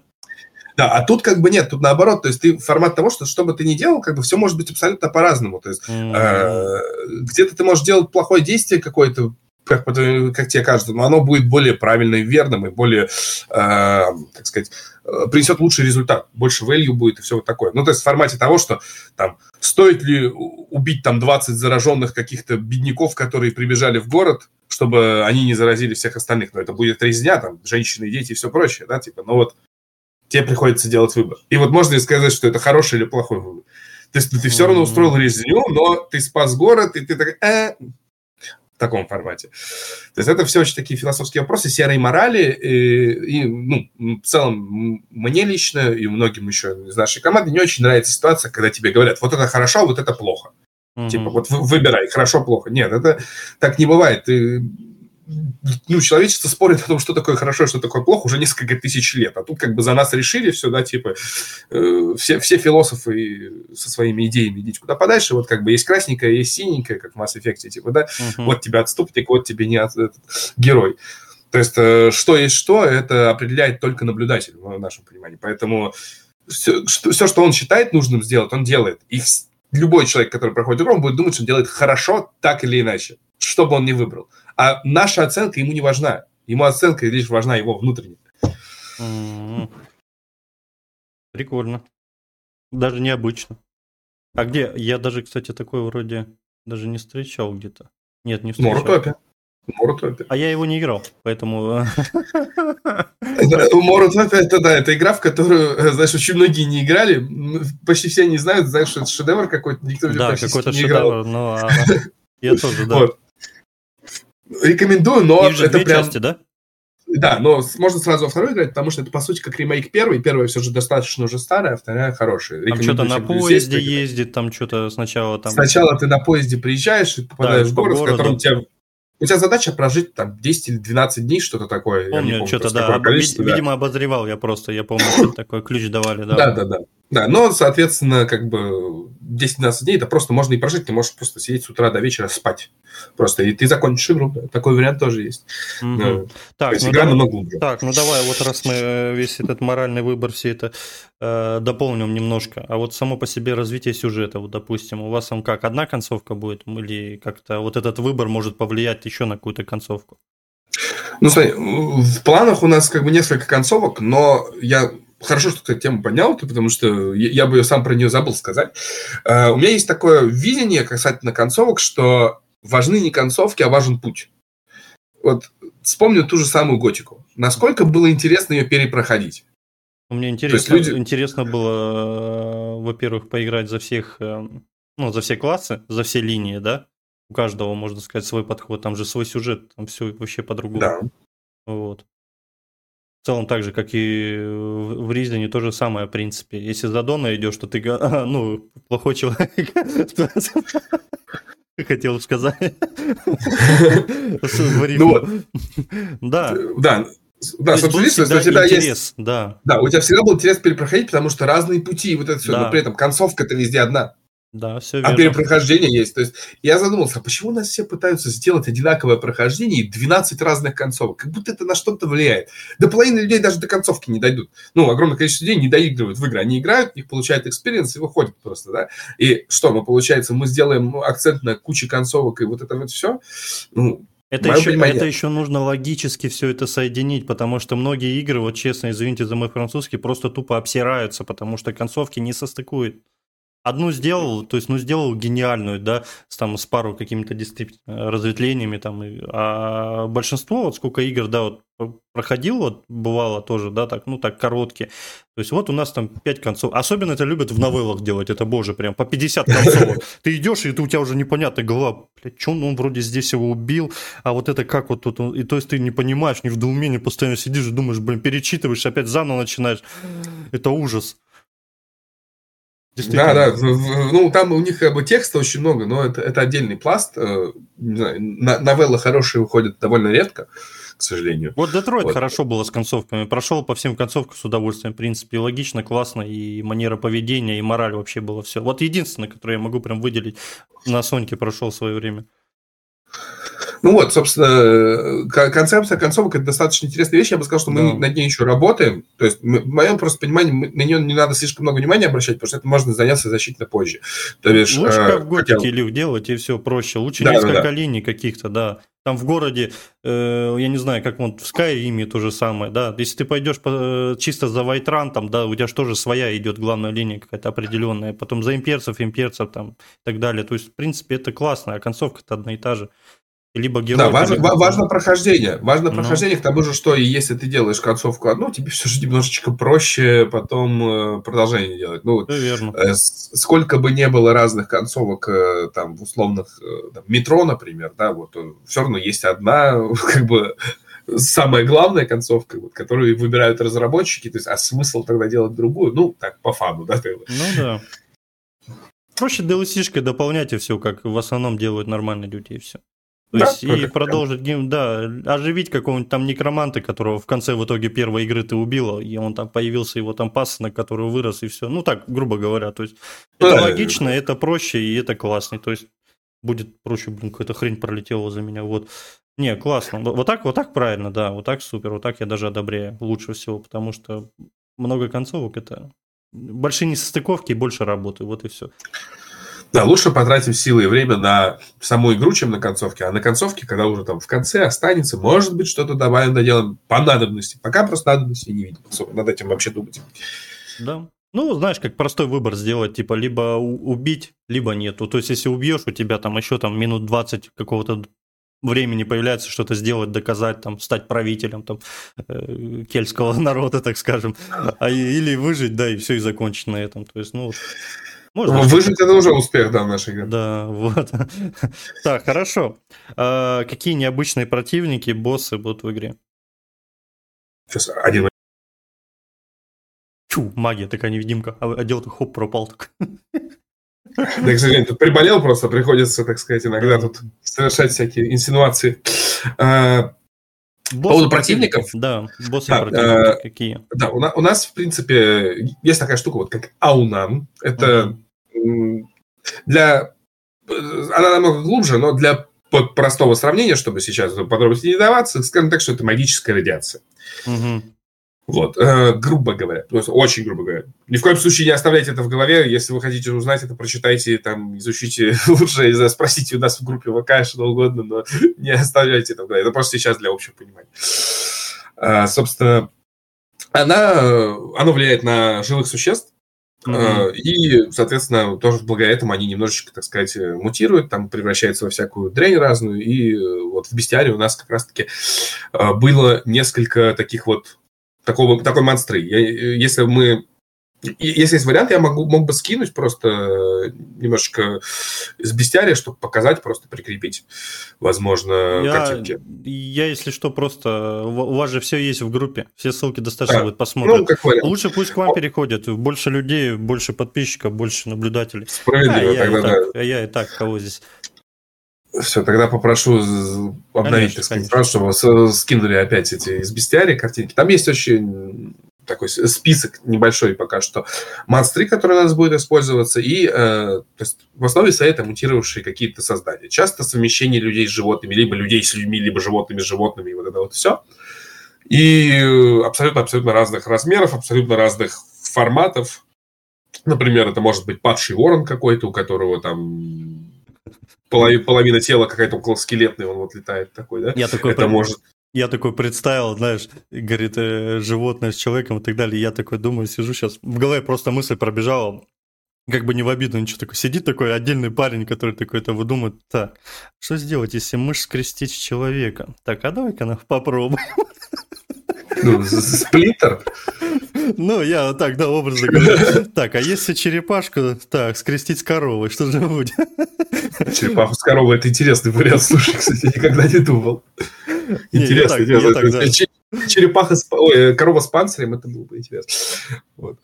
Да, а тут как бы нет, тут наоборот, то есть ты формат того, что что бы ты ни делал, как бы все может быть абсолютно по-разному, то есть mm-hmm. э, где-то ты можешь делать плохое действие какое-то, как, как тебе кажется, но оно будет более правильным, верным и более, э, так сказать, принесет лучший результат, больше value будет и все вот такое. Ну, то есть в формате того, что там стоит ли убить там двадцать зараженных каких-то бедняков, которые прибежали в город, чтобы они не заразили всех остальных. Но это будет резня, там, женщины, дети и все прочее, да, типа, ну вот тебе приходится делать выбор. И вот можно и сказать, что это хороший или плохой выбор. То есть ты все равно устроил резню, но ты спас город, и ты так... Э, в таком формате. То есть это все очень такие философские вопросы, серой морали. И, и ну, в целом мне лично и многим еще из нашей команды не очень нравится ситуация, когда тебе говорят, вот это хорошо, а вот это плохо. Mm-hmm. Типа вот выбирай, хорошо, плохо. Нет, это так не бывает. И, ну, человечество спорит о том, что такое хорошо и что такое плохо уже несколько тысяч лет. А тут как бы за нас решили все, да, типа, э, все, все философы со своими идеями идите куда подальше. Вот как бы есть красненькое, есть синенькое, как в Mass Effect, типа, да. Uh-huh. Вот тебе отступник, вот тебе не от, этот, герой. То есть э, что есть что, это определяет только наблюдатель в нашем понимании. Поэтому все, что, все, что он считает нужным сделать, он делает. И любой человек, который проходит игру, он будет думать, что он делает хорошо так или иначе, что бы он ни выбрал. А наша оценка ему не важна. Ему оценка лишь важна его внутренняя. Mm-hmm. Прикольно. Даже необычно. А где? Я даже, кстати, такой вроде даже не встречал где-то. Нет, не встречал. Мор-топи. Мор-топи. А я его не играл, поэтому... Мор-топи, это да, это игра, в которую, знаешь, очень многие не играли. Почти все не знают, знаешь, что это шедевр какой-то. Никто уже практически не играл. Да, какой-то шедевр, но я тоже, да. Рекомендую, но это две прям... части, да? Да, но можно сразу во второй играть, потому что это, по сути, как ремейк первой. Первая все же достаточно уже старая, а вторая хорошая. Там что-то на поезде сесть, ездит, там что-то сначала... там. Сначала ты на поезде приезжаешь и попадаешь да, в город, по городу, в котором тебя... У тебя задача прожить там десять или двенадцать дней, что-то такое. Помню, я не помню что-то, да. Об... Видимо, обозревал я просто, я помню, что такой ключ давали. Да-да-да. Да, но, соответственно, как бы десять-двенадцать дней это просто можно и прожить, ты можешь просто сидеть с утра до вечера спать. Просто, и ты закончишь игру. Такой вариант тоже есть. Угу. Ну, так, то есть ну игра давай, намного глубже. Так, ну давай, вот раз мы весь этот моральный выбор, все это э, дополним немножко. А вот само по себе развитие сюжета, вот, допустим, у вас там как, одна концовка будет? Или как-то вот этот выбор может повлиять еще на какую-то концовку? Ну, смотри, в планах у нас как бы несколько концовок, но я... Хорошо, что ты эту тему поднял, потому что я бы ее сам про нее забыл сказать. У меня есть такое видение касательно концовок, что важны не концовки, а важен путь. Вот вспомню ту же самую Готику. Насколько было интересно ее перепроходить? Мне интересно, люди... интересно было, во-первых, поиграть за всех, ну, за все классы, за все линии, да? У каждого, можно сказать, свой подход, там же свой сюжет, там все вообще по-другому. Да. Вот. В целом так же, как и в Ризлине, то же самое, в принципе. Если за Дона идешь, то ты, а, ну, плохой человек. Хотел сказать. Да. Да. Да, собственно, у тебя интерес, есть... Да. Да, у тебя всегда был интерес перепроходить, потому что разные пути, и вот это все, да. Но при этом концовка-то везде одна. Да, все верно. А перепрохождение есть. То есть я задумался, а почему у нас все пытаются сделать одинаковое прохождение и двенадцать разных концовок? Как будто это на что-то влияет. Да половина людей даже до концовки не дойдут. Ну, огромное количество людей не доигрывают в игры. Они играют, их получают экспириенс и выходят просто, да? И что, ну, получается, мы сделаем акцент на куче концовок и вот это вот все? Ну... Это еще, это еще нужно логически все это соединить, потому что многие игры, вот честно, извините за мой французский, просто тупо обсираются, потому что концовки не состыкуют. Одну сделал, то есть, ну, сделал гениальную, да, с, там, с пару какими-то разветвлениями, там, а большинство, вот сколько игр, да, вот, проходил, вот, бывало тоже, да, так, ну, так, короткие, то есть, вот у нас там пять концов, особенно это любят в новеллах делать, это, боже, прям, по пятьдесят концовок, ты идешь, и ты, у тебя уже непонятная голова, блядь, чё, ну, он вроде здесь его убил, а вот это как вот тут, он... и то есть, ты не понимаешь, не в недоумении постоянно сидишь и думаешь, блин, перечитываешь, опять заново начинаешь, это ужас. Да, да. Ну, там у них как бы текста очень много, но это, это отдельный пласт. Не знаю, новеллы хорошие выходят довольно редко, к сожалению. Вот Детройт вот. Хорошо было с концовками. Прошел по всем концовкам с удовольствием. В принципе, логично, классно, и манера поведения, и мораль вообще было все. Вот единственное, которое я могу прям выделить, на Соньке прошел в свое время. Ну вот, собственно, концепция концовок – это достаточно интересная вещь. Я бы сказал, что мы да. над ней еще работаем. То есть, мы, в моем просто понимании, мы, на нее не надо слишком много внимания обращать, потому что это можно заняться значительно позже. То есть, лучше э, как в Готике хотел... делать, и все проще. Лучше да, несколько да, да. линий каких-то, да. там в городе, э, я не знаю, как он, в Skyrim то же самое, да, если ты пойдешь по, чисто за Вайтран, там, да, у тебя же тоже своя идет главная линия какая-то определенная, потом за имперцев, имперцев, там, и так далее, то есть, в принципе, это классно, а концовка-то одна и та же. Либо герой, да, важно, либо... важно прохождение. Важно ну. прохождение, к тому же, что если ты делаешь концовку одну, тебе все же немножечко проще потом продолжение делать. Ну, э, сколько бы не было разных концовок, э, там, в условных э, метро, например, да, вот все равно есть одна, как бы, самая главная концовка, вот, которую выбирают разработчики. То есть, а смысл тогда делать другую? Ну, так, по фану, да, ты. Ну да. Проще ди эл си-шкой дополнять и все, как в основном делают нормальные люди, и все. То да, есть, и продолжить гейм, да, оживить какого-нибудь там некроманта, которого в конце в итоге первой игры ты убила, и он там появился, его там пасынок, который вырос, и все. Ну, так, грубо говоря, то есть, это да, логично, да. Это проще, и это классно. То есть, будет проще, блин, какая-то хрень пролетела за меня, вот. Не, классно. Вот так, вот так правильно, да, вот так супер, вот так я даже одобряю лучше всего, потому что много концовок, это большие несостыковки и больше работы, вот и все. Да, лучше потратим силы и время на саму игру, чем на концовке. А на концовке, когда уже там в конце останется, может быть, что-то добавим, доделаем по надобности. Пока просто надобности не видно. Над этим вообще думать. Да. Ну, знаешь, как простой выбор сделать, типа, либо убить, либо нету. То есть, если убьешь, у тебя там еще там минут двадцать какого-то времени появляется что-то сделать, доказать, там, стать правителем там, э, кельтского народа, так скажем. А, или выжить, да, и все, и закончить на этом. То есть, ну... Можно выжить сказать. Это уже успех, да, в нашей игре. Да, вот. Так, хорошо. А какие необычные противники, боссы будут в игре? Сейчас один. Чу, магия такая невидимка. А отдел-то хоп, пропал так. Да, к сожалению, тут приболел просто. Приходится, так сказать, иногда тут совершать всякие инсинуации. По поводу противников? Да, боссы да, противников э, какие? Да, у, на, у нас, в принципе, есть такая штука, вот как Аунан. Это uh-huh. для... Она намного глубже, но для простого сравнения, чтобы сейчас подробности не даваться, скажем так, что это магическая радиация. Uh-huh. Вот, э, грубо говоря, то есть очень грубо говоря. Ни в коем случае не оставляйте это в голове. Если вы хотите узнать это, прочитайте, там, изучите лучше, спросите у нас в группе ВК, что угодно, но не оставляйте это в голове. Это просто сейчас для общего понимания. А, собственно, она, оно влияет на живых существ, mm-hmm. и, соответственно, тоже благодаря этому они немножечко, так сказать, мутируют, там превращаются во всякую дрянь разную. И вот в бестиарии у нас как раз-таки было несколько таких вот Такого, такой монстры. Я, если мы, если есть вариант, я могу, мог бы скинуть просто немножечко с бестиария, чтобы показать, просто прикрепить, возможно, я, картинки. Я, если что, просто... У вас же все есть в группе, все ссылки достаточно, да, вот посмотрят. Ну, лучше пусть к вам переходят. Больше людей, больше подписчиков, больше наблюдателей. Справедливо. А я, тогда, и так, да. я и так, кого здесь... Все, тогда попрошу обновить, конечно, так сказать, чтобы скинули опять эти из бестиария картинки. Там есть очень такой список небольшой пока что монстры, которые у нас будут использоваться, и э, то есть в основе совета мутировавшие какие-то создания. Часто совмещение людей с животными, либо людей с людьми, либо животными с животными, и вот это вот все. И абсолютно-абсолютно разных размеров, абсолютно разных форматов. Например, это может быть падший ворон какой-то, у которого там... Половина тела какая-то около скелетная, он вот летает такой, да? Я такой, это пред... может... я такой представил, знаешь, говорит, э, животное с человеком и так далее. Я такой думаю, сижу сейчас, в голове просто мысль пробежала, как бы не в обиду ничего такое. Сидит такой отдельный парень, который такой это выдумает. Так, что сделать, если мышь скрестить с человеком? Так, а давай-ка нам попробуем. Ну, сплиттер? Ну, я так, да, образно говорю. Так, а если черепашку, так, скрестить с коровой, что же будет? Черепаху с коровой – это интересный вариант, слушай, кстати, никогда не думал. Интересно. Не, я так, я так, да. Черепаха, с... Ой, корова с панцирем – это было бы интересно. Вот.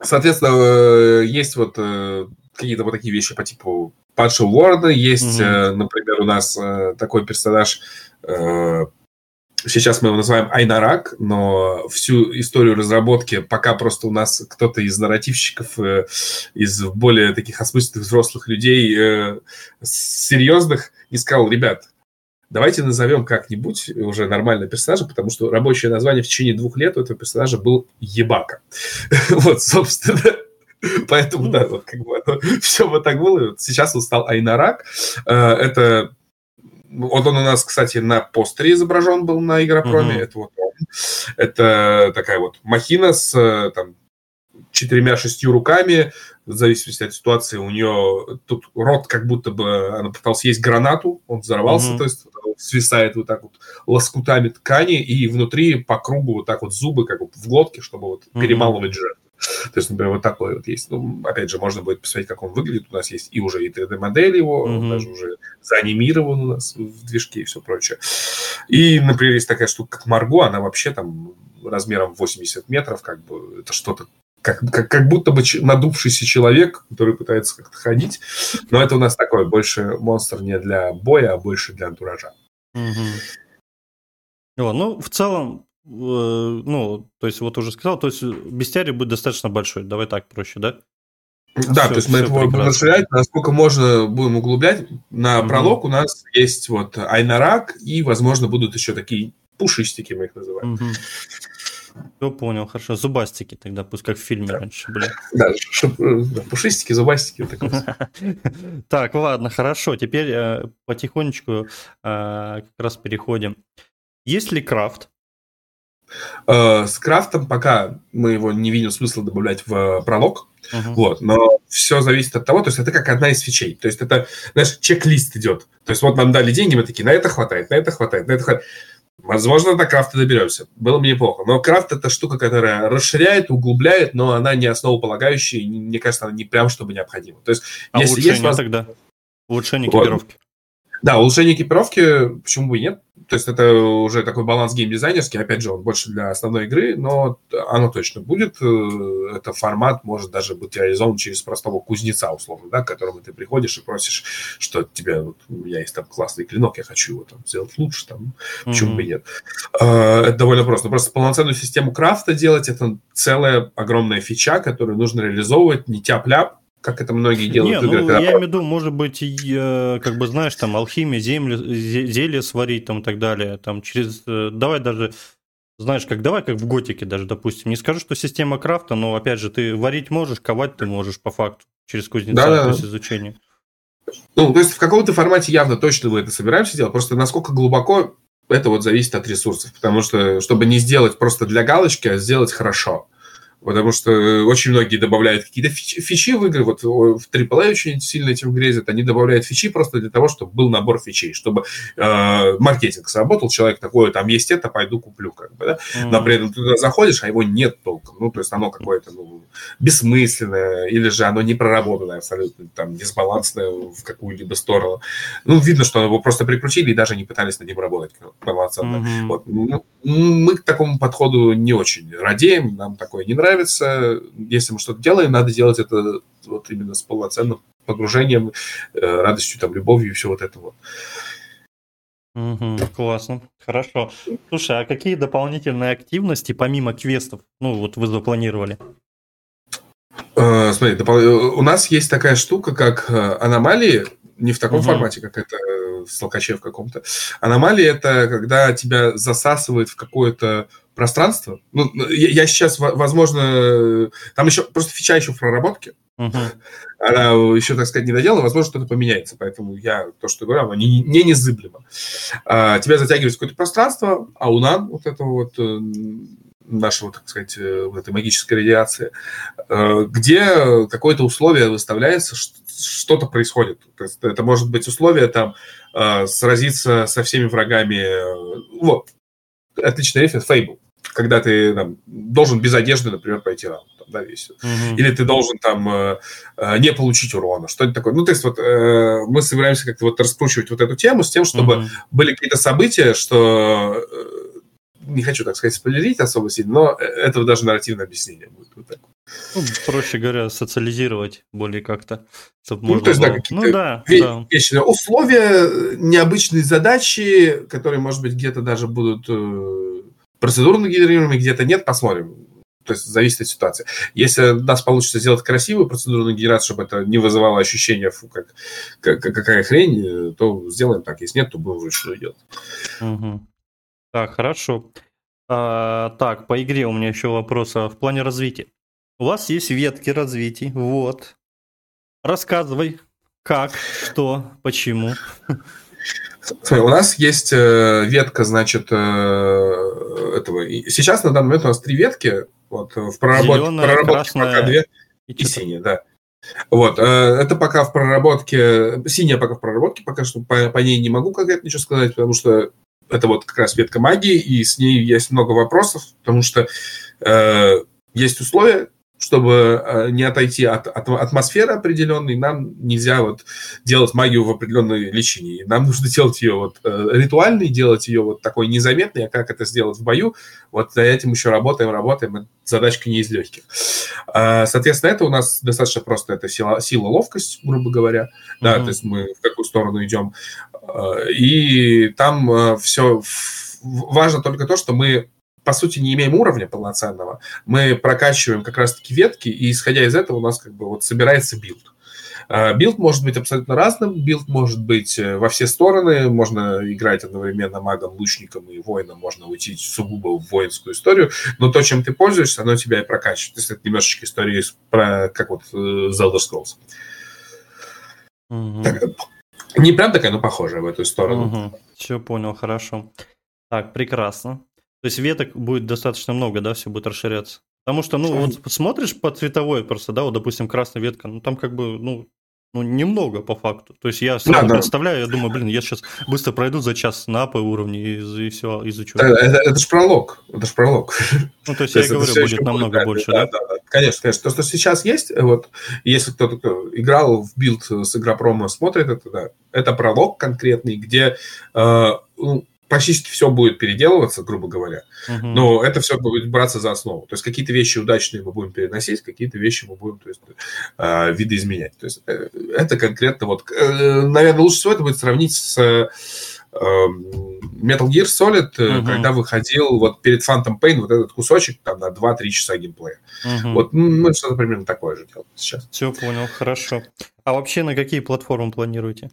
Соответственно, есть вот какие-то вот такие вещи по типу падшего ворона, есть, угу. например, у нас такой персонаж… Сейчас мы его называем Айнарак, но всю историю разработки пока просто у нас кто-то из нарративщиков, из более таких осмысленных взрослых людей, серьезных, и сказал, ребят, давайте назовем как-нибудь уже нормально персонажа, потому что рабочее название в течение двух лет у этого персонажа был Ебака. Вот, собственно... Поэтому, да, вот как бы все вот так было. Сейчас он стал Айнарак. Это... Вот он у нас, кстати, на постере изображен был на Игропроме. Mm-hmm. Это вот он. Это такая вот махина с там четырьмя-шестью руками, в зависимости от ситуации. У нее тут рот как будто бы... Она пыталась есть гранату, он взорвался, mm-hmm. то есть свисает вот так вот лоскутами ткани, и внутри по кругу вот так вот зубы, как вот в глотке, чтобы вот mm-hmm. перемалывать жир. То есть, например, вот такой вот есть. Ну, опять же, можно будет посмотреть, как он выглядит. У нас есть и уже и три дэ-модель его, mm-hmm. он даже уже заанимирован у нас в движке и все прочее. И, например, есть такая штука, как Марго, она вообще там размером восемьдесят метров, как бы это что-то, как, как, как будто бы надувшийся человек, который пытается как-то ходить. Но это у нас такой больше монстр не для боя, а больше для антуража. Mm-hmm. О, ну, в целом, э, ну, то есть вот уже сказал, то есть бестиарий будет достаточно большой, давай так проще, да? Да, все, то есть мы его будем расширять, насколько можно будем углублять. На mm-hmm. пролог у нас есть вот Айнарак, и, возможно, будут еще такие пушистики, мы их называем. Mm-hmm. Все понял, хорошо. Зубастики тогда, пусть как в фильме да. раньше, блин. Да, пушистики, зубастики. Так, ладно, хорошо. Теперь потихонечку как раз переходим. Есть ли крафт? С крафтом пока мы его не видим смысла добавлять в пролог. Uh-huh. Вот, но все зависит от того, то есть это как одна из фичей, то есть это, знаешь, чек-лист идет. То есть вот нам дали деньги, мы такие, на это хватает, на это хватает, на это хватает. Возможно, до крафта доберемся. Было бы неплохо. Но крафт – это штука, которая расширяет, углубляет, но она не основополагающая, и, мне кажется, она не прям чтобы необходима. То есть, а если улучшение есть, вас... тогда? Улучшение экипировки. Вот. Да, улучшение экипировки, почему бы и нет. То есть это уже такой баланс геймдизайнерский. Опять же, он больше для основной игры, но оно точно будет. Это формат может даже быть реализован через простого кузнеца, условно, да, к которому ты приходишь и просишь, что тебе, вот, у меня есть там классный клинок, я хочу его там сделать лучше, там, почему mm-hmm. бы и нет. Это довольно просто. Просто полноценную систему крафта делать – это целая огромная фича, которую нужно реализовывать не тяп-ляп, как это многие делают. Не, в играх, ну, я имею в виду, может быть, и, как бы, знаешь, там, алхимия, земли, зелье сварить, там, и так далее, там, через, давай даже, знаешь, как, давай, как в Готике даже, допустим, не скажу, что система крафта, но, опять же, ты варить можешь, ковать ты можешь, по факту, через кузнеца, да, плюс да. изучение. Ну, то есть, в каком-то формате явно точно мы это собираемся делать, просто насколько глубоко, это вот зависит от ресурсов, потому что, чтобы не сделать просто для галочки, а сделать хорошо. Потому что очень многие добавляют какие-то фичи, фичи в игры. Вот в три а очень сильно этим грезят. Они добавляют фичи просто для того, чтобы был набор фичей, чтобы э, маркетинг сработал. Человек такой, там есть это, пойду куплю. Как бы, да? mm-hmm. Но при этом туда заходишь, а его нет толком. Ну, то есть оно какое-то ну, бессмысленное, или же оно не проработанное абсолютно, там, дисбалансное в какую-либо сторону. Ну, видно, что его просто прикрутили и даже не пытались над ним работать полноценно. Mm-hmm. Вот. Ну, мы к такому подходу не очень радеем, нам такое не нравится. Если мы что-то делаем, надо делать это вот именно с полноценным погружением, радостью, там, любовью и все вот это вот. Угу, классно, хорошо. Слушай, а какие дополнительные активности помимо квестов, ну вот вы запланировали? Э, смотри, допол... у нас есть такая штука, как аномалии, не в таком угу. формате, как это в Сталкаче в каком-то. Аномалии – это когда тебя засасывает в какое-то пространство. Ну, я, я сейчас, возможно, там еще просто фича еще в проработке. Uh-huh. Она еще, так сказать, не доделана. Возможно, что-то поменяется. Поэтому я то, что говорю, оно не, не незыблемо. А, тебя затягивает в какое-то пространство, а у нас вот этого вот нашего, так сказать, вот этой магической радиации, где какое-то условие выставляется, что-то происходит. То есть это может быть условие там сразиться со всеми врагами. Вот. Отличный референс Fable, когда ты там, должен без одежды, например, пойти раунд, там, да, весь. Mm-hmm. Или ты должен там э, не получить урона, что-нибудь такое. Ну, то есть вот э, мы собираемся как-то вот раскручивать вот эту тему с тем, чтобы mm-hmm. были какие-то события, что э, не хочу, так сказать, спойлерить особо сильно, но этого даже нарративное объяснение будет вот так. Ну, проще говоря, социализировать более как-то, чтобы ну, можно то есть, было... Да, какие-то ну, да, ве- да. вещи, условия, необычные задачи, которые, может быть, где-то даже будут э, процедурно генерируемые, где-то нет, посмотрим. То есть зависит от ситуации. Если у нас получится сделать красивую процедурную генерацию, чтобы это не вызывало ощущения, фу, как, как, какая хрень, то сделаем так. Если нет, то будем вручную делать. Угу. Так, хорошо. А, так, по игре у меня еще вопрос в плане развития. У вас есть ветки развитий, вот. Рассказывай, как, что, почему. Смотри, у нас есть ветка, значит, этого. Сейчас на данный момент у нас три ветки. Вот, в проработке, Зеленая, проработке пока две и, и синяя, да. Вот, это пока в проработке, синяя пока в проработке, пока что по, по ней не могу конкретно ничего сказать, потому что это вот как раз ветка магии, и с ней есть много вопросов, потому что э, есть условия, чтобы не отойти от, от атмосферы определенной, нам нельзя вот делать магию в определенной личине. Нам нужно делать ее вот ритуальной, делать ее вот такой незаметной, а как это сделать в бою, вот за этим еще работаем, работаем, задачка не из легких. Соответственно, это у нас достаточно просто, это сила, сила ловкость, грубо говоря, mm-hmm. да, то есть мы в какую сторону идем. И там все важно только то, что мы по сути, не имеем уровня полноценного, мы прокачиваем как раз-таки ветки, и, исходя из этого, у нас как бы вот собирается билд. Билд может быть абсолютно разным, билд может быть во все стороны, можно играть одновременно магом, лучником и воином, можно уйти сугубо в воинскую историю, но то, чем ты пользуешься, оно тебя и прокачивает. То есть это немножечко история про, как вот, The Elder Scrolls. Угу. Так, не прям такая, но похожая в эту сторону. Угу. Все понял, хорошо. Так, прекрасно. То есть веток будет достаточно много, да, все будет расширяться. Потому что, ну, вот смотришь по цветовой просто, да, вот, допустим, красная ветка, ну, там как бы, ну, ну немного по факту. То есть я сразу да, представляю, да. я думаю, блин, я сейчас быстро пройду за час на по уровню и, и все изучу. Это, это, это же пролог, это же пролог. Ну, то есть, то я и говорю, будет намного будет, больше, да? Да, да, да. Конечно, конечно. То, что сейчас есть, вот, если кто-то кто играл в билд с Игропрома, смотрит это, да, это пролог конкретный, где... Э, практически все будет переделываться, грубо говоря, uh-huh. но это все будет браться за основу. То есть какие-то вещи удачные мы будем переносить, какие-то вещи мы будем то есть, э, видоизменять. То есть э, это конкретно вот... Э, наверное, лучше всего это будет сравнить с э, Metal Gear Solid, uh-huh. когда выходил вот перед Phantom Pain вот этот кусочек там, на два-три часа геймплея. Uh-huh. Вот ну, что-то примерно такое же делаем сейчас. Все понял, хорошо. А вообще на какие платформы планируете?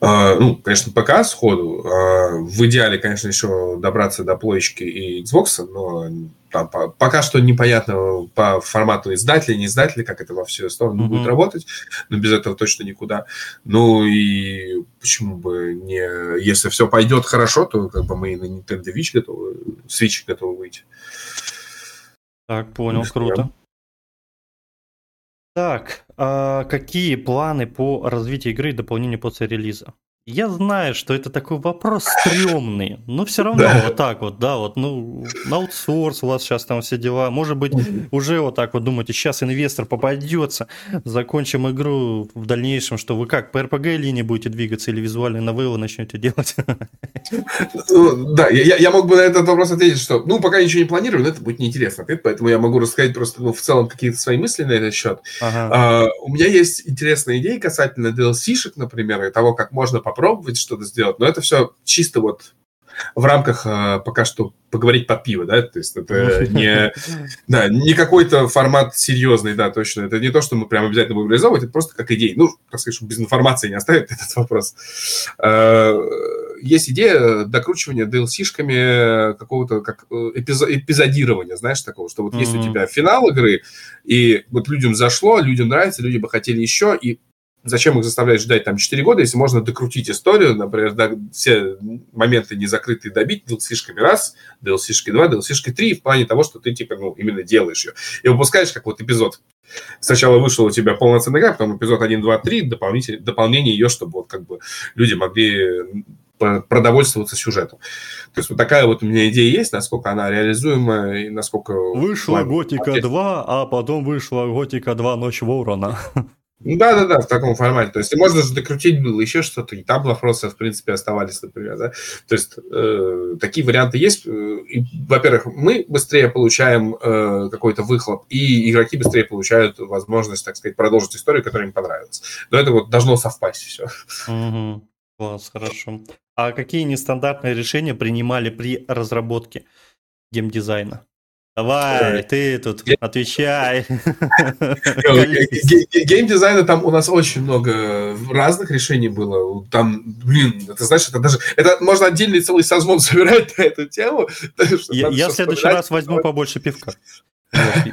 Uh, ну, конечно, ПК сходу. Uh, в идеале, конечно, еще добраться до плойки и Xbox, но там по- пока что непонятно по формату издателя, не издателя, как это во все стороны mm-hmm. будет работать, но без этого точно никуда. Ну и почему бы не... Если все пойдет хорошо, то как бы мы и на Nintendo Switch готовы, Switch готовы выйти. Так, понял, Без круто. Проблем. Так, а какие планы по развитию игры и дополнению после релиза? Я знаю, что это такой вопрос стрёмный, но все равно да. вот так вот, да, вот, ну, аутсорс у вас сейчас там все дела, может быть, уже вот так вот думаете, сейчас инвестор попадется, закончим игру в дальнейшем, что вы как, по эр пи джи-линии будете двигаться или визуальные новеллы начнете делать? Ну, да, я, я мог бы на этот вопрос ответить, что, ну, пока ничего не планирую, но это будет неинтересно ответ, поэтому я могу рассказать просто, ну, в целом какие-то свои мысли на этот счет. Ага. А, у меня есть интересные идеи касательно ди эл си-шек, например, и того, как можно попробовать что-то сделать, но это все чисто вот в рамках э, пока что поговорить под пиво, да, то есть это не, да, не какой-то формат серьезный, да, точно, это не то, что мы прям обязательно будем реализовывать, это просто как идея, ну, так сказать, чтобы без информации не оставить этот вопрос. Э, есть идея докручивания ди эл си-шками какого-то как эпизо- эпизодирования, знаешь, такого, что вот mm-hmm. есть у тебя финал игры, и вот людям зашло, людям нравится, люди бы хотели еще, и зачем их заставлять ждать там четыре года, если можно докрутить историю, например, да, все моменты незакрытые добить ди эл си-шками раз, ди эл си-шки два, ди эл си-шки три, в плане того, что ты типа ну, именно делаешь ее. И выпускаешь как вот эпизод. Сначала вышел у тебя полноценная игра, потом эпизод один, два, три, дополнение ее, чтобы вот как бы люди могли продовольствоваться сюжетом. То есть вот такая вот у меня идея есть, насколько она реализуема и насколько... Вышла ладно, Готика ответ. два, а потом вышла Готика два Ночь Ворона. Да-да-да, в таком формате. То есть можно же докрутить было еще что-то, и там вопросы, в принципе, оставались, например. Да? То есть э, такие варианты есть. И, во-первых, мы быстрее получаем э, какой-то выхлоп, и игроки быстрее получают возможность, так сказать, продолжить историю, которая им понравилась. Но это вот должно совпасть все. Угу. Класс, хорошо. А какие нестандартные решения принимали при разработке геймдизайна? Давай, ты тут отвечай. Геймдизайна там у нас очень много разных решений было. Там, блин, это знаешь, это даже... Это можно отдельный целый созвон собирать на эту тему. Я в следующий раз возьму побольше пивка.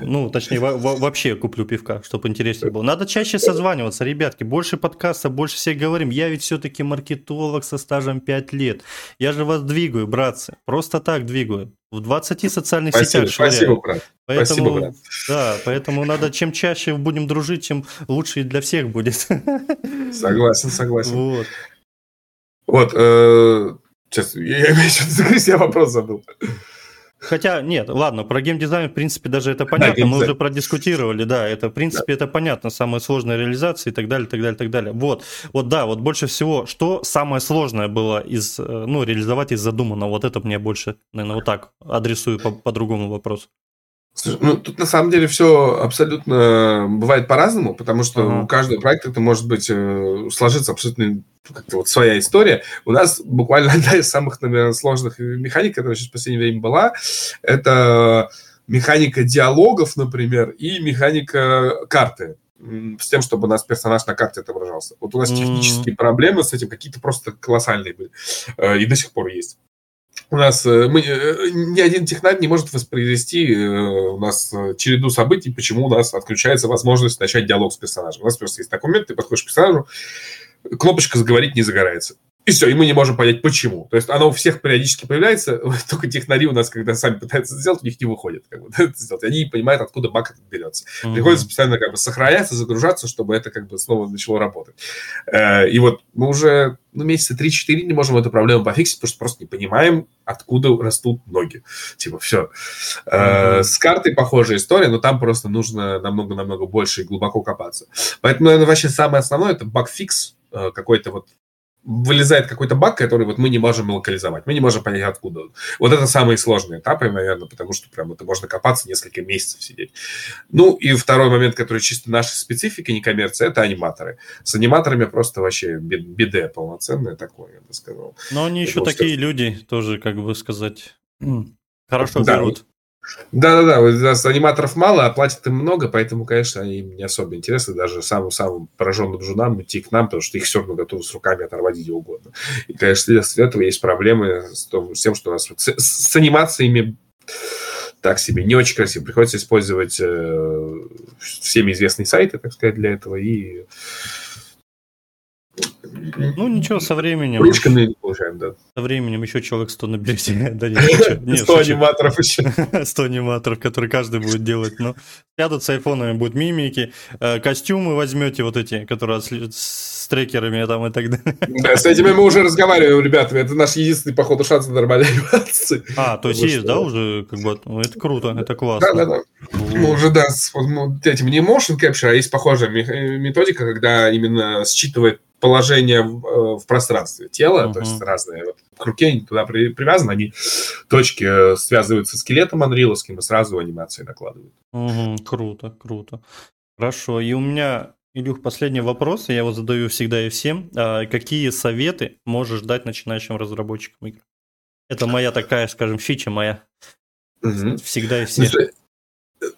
Ну, точнее, вообще куплю пивка, чтобы интереснее было. Надо чаще созваниваться, ребятки. Больше подкаста, больше всех говорим. Я ведь все-таки маркетолог со стажем пять лет. Я же вас двигаю, братцы. Просто так двигаю. В двадцати социальных спасибо, сетях швыряю. Спасибо, брат. Поэтому, спасибо, брат. Да, поэтому надо, чем чаще будем дружить, тем лучше и для всех будет. Согласен, согласен. Вот. Вот. Э, сейчас, я, я, я вопрос забыл. Хотя, нет, ладно, про геймдизайн, в принципе, даже это понятно, мы уже продискутировали, да, это, в принципе, это понятно, самая сложная реализация и так далее, так далее, так далее. Вот, вот да, вот больше всего, что самое сложное было из, ну, реализовать из задуманного, вот это мне больше, наверное, вот так адресую по, по другому вопросу. Слушай, ну, тут на самом деле все абсолютно бывает по-разному, потому что uh-huh. у каждого проекта это может быть сложится абсолютно как-то вот своя история. У нас буквально одна из самых, наверное, сложных механик, которая сейчас в последнее время была, это механика диалогов, например, и механика карты. С тем, чтобы у нас персонаж на карте отображался. Вот у нас mm-hmm. технические проблемы с этим какие-то просто колоссальные были. И до сих пор есть. У нас мы, ни один технарь не может воспроизвести у нас череду событий, почему у нас отключается возможность начать диалог с персонажем. У нас просто есть документ, ты подходишь к персонажу, кнопочка «Заговорить» не загорается. И все, и мы не можем понять, почему. То есть оно у всех периодически появляется, только технари у нас, когда сами пытаются сделать, у них не выходит. Как бы, это сделать. Они не понимают, откуда баг этот берется. Mm-hmm. Приходится постоянно как бы сохраняться, загружаться, чтобы это как бы снова начало работать. И вот мы уже ну, месяца три-четыре не можем эту проблему пофиксить, потому что просто не понимаем, откуда растут ноги. Типа все. Mm-hmm. С картой похожая история, но там просто нужно намного-намного больше и глубоко копаться. Поэтому, наверное, вообще самое основное – это баг-фикс какой-то вот. Вылезает какой-то баг, который вот мы не можем локализовать, мы не можем понять, откуда. Вот это самые сложные этапы, наверное, потому что прям это можно копаться несколько месяцев сидеть. Ну и второй момент, который чисто нашей специфики, не коммерция, это аниматоры. С аниматорами просто вообще беде полноценное такое, я бы сказал. Но они еще потому, такие что... люди тоже, как бы сказать, хорошо да. берут. Да-да-да, у нас аниматоров мало, а платят им много, поэтому, конечно, они им не особо интересны, даже самым-самым пораженным жунам идти к нам, потому что их все равно готовы с руками оторвать где угодно. И, конечно, вследствие этого есть проблемы с тем, что у нас вот с, с анимациями так себе, не очень красиво. Приходится использовать э, всеми известные сайты, так сказать, для этого, и... Ну, ничего, со временем. Ручками получаем, да. Со временем еще человек сто наберете. Да нет, сто аниматоров еще. сто аниматоров, которые каждый будет делать. Но сядут с айфонами, будут мимики, костюмы возьмете вот эти, которые с трекерами там и так далее. Да, с этими мы уже разговариваем, ребята. Это наш единственный, походу, шанс на нормальную анимацию. А, то есть есть, да, уже как бы... Это круто, это классно. Да, да, да. Мы уже, да, этим не motion capture, а есть похожая методика, когда именно считывает положение в, в пространстве тела, uh-huh. то есть разные вот, к руке они туда при, привязаны, они точки связываются с скелетом анриловским и сразу анимации накладывают. Uh-huh. Круто, круто. Хорошо, и у меня, Илюх, последний вопрос, я его задаю всегда и всем. А какие советы можешь дать начинающим разработчикам игр? Это моя такая, скажем, фича моя. Uh-huh. Всегда и всем.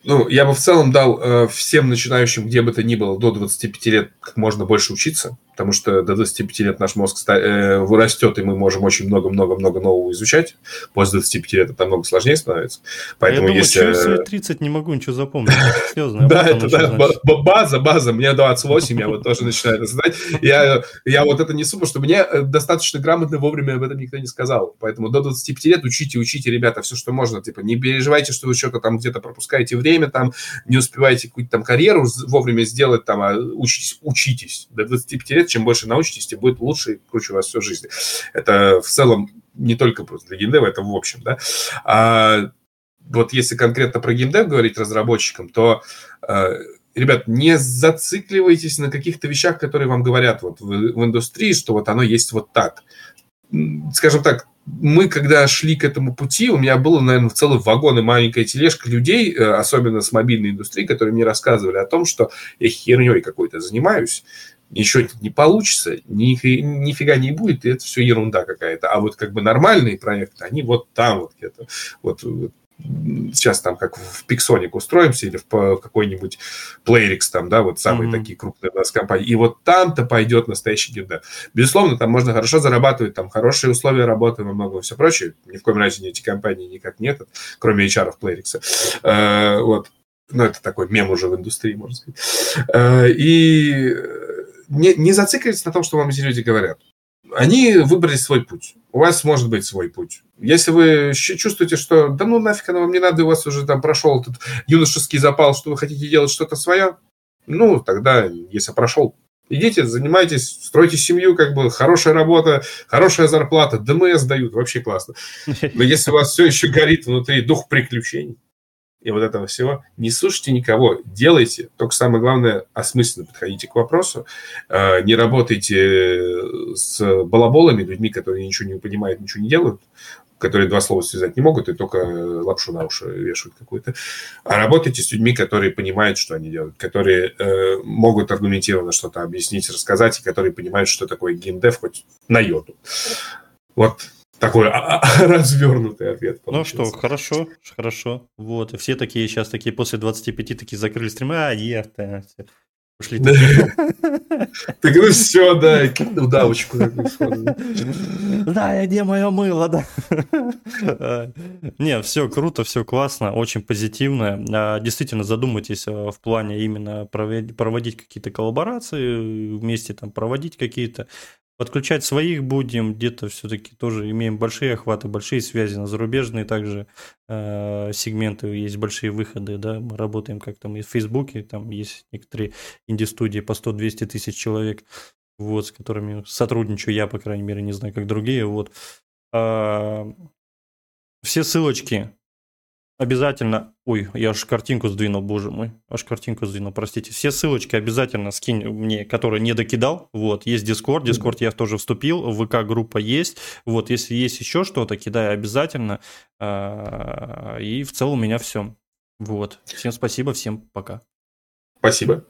Ну, я бы в целом дал э, всем начинающим, где бы то ни было, до двадцати пяти лет как можно больше учиться, потому что до двадцати пяти лет наш мозг ста- э, вырастет, и мы можем очень много-много-много нового изучать. После двадцати пяти лет это намного сложнее становится. Поэтому, я думаю, если... через свои тридцать не могу ничего запомнить. Да, это база, база. Мне двадцать восемь, я вот тоже начинаю это задать. Я вот это несу, потому что мне достаточно грамотно вовремя об этом никто не сказал. Поэтому до двадцати пяти лет учите, учите, ребята, все, что можно. Типа не переживайте, что вы что-то там где-то пропускаете время, там, не успеваете какую-то там карьеру вовремя сделать, там, а учитесь, учитесь. До двадцати пяти лет, чем больше научитесь, тем будет лучше и круче у вас всю жизнь. Это в целом не только просто для геймдева, это в общем, да. А вот если конкретно про геймдев говорить разработчикам, то, ребят, не зацикливайтесь на каких-то вещах, которые вам говорят вот в, в индустрии, что вот оно есть вот так. Скажем так, мы, когда шли к этому пути, у меня было, наверное, целый вагон и маленькая тележка людей, особенно с мобильной индустрии, которые мне рассказывали о том, что я херней какой-то занимаюсь, ничего не получится, нифига не будет, и это все ерунда какая-то. А вот как бы нормальные проекты, они вот там вот где-то, вот сейчас там как в Pixonic устроимся или в какой-нибудь Playrix, там, да, вот самые mm-hmm. такие крупные у нас компании. И вот там-то пойдет настоящий геймдев. Безусловно, там можно хорошо зарабатывать, там хорошие условия работы, много все прочее. Ни в коем разе эти компании никак нет, кроме эйч ар-ов Playrix. Вот. Ну, это такой мем уже в индустрии, можно сказать. И не, не зацикливайтесь на том, что вам эти люди говорят. Они выбрали свой путь. У вас может быть свой путь. Если вы чувствуете, что да ну нафиг оно вам не надо, и у вас уже там прошел этот юношеский запал, что вы хотите делать что-то свое, ну, тогда, если прошел, идите, занимайтесь, стройте семью, как бы хорошая работа, хорошая зарплата, ДМС дают, вообще классно. Но если у вас все еще горит внутри дух приключений и вот этого всего, не слушайте никого, делайте. Только самое главное, осмысленно подходите к вопросу. Не работайте с балаболами, людьми, которые ничего не понимают, ничего не делают, которые два слова связать не могут и только лапшу на уши вешают какую-то. А работайте с людьми, которые понимают, что они делают, которые могут аргументированно что-то объяснить, рассказать, и которые понимают, что такое геймдев хоть на йоту. Вот. Такой развернутый ответ получился. Ну что, хорошо, хорошо. Вот. И все такие сейчас такие после двадцати пяти такие закрыли стримы, а я-то ушли. Так ну все, да, удавочку. Да, где мое мыло, да. Не, все круто, все классно, очень позитивно. Действительно, задумайтесь в плане именно проводить какие-то коллаборации, вместе там проводить какие-то. Подключать своих будем, где-то все-таки тоже имеем большие охваты, большие связи на зарубежные, также э, сегменты, есть большие выходы, да, мы работаем как там и в Фейсбуке, там есть некоторые инди-студии по сто-двести тысяч человек, вот, с которыми сотрудничаю я, по крайней мере, не знаю, как другие, вот. Э, все ссылочки обязательно, ой, я аж картинку сдвинул, боже мой, аж картинку сдвинул, простите. Все ссылочки обязательно скинь мне, которые не докидал, вот, есть Дискорд, Дискорд я тоже вступил, ВК-группа есть, вот, если есть еще что-то, кидай обязательно, и в целом у меня все, вот. Всем спасибо, всем пока. Спасибо.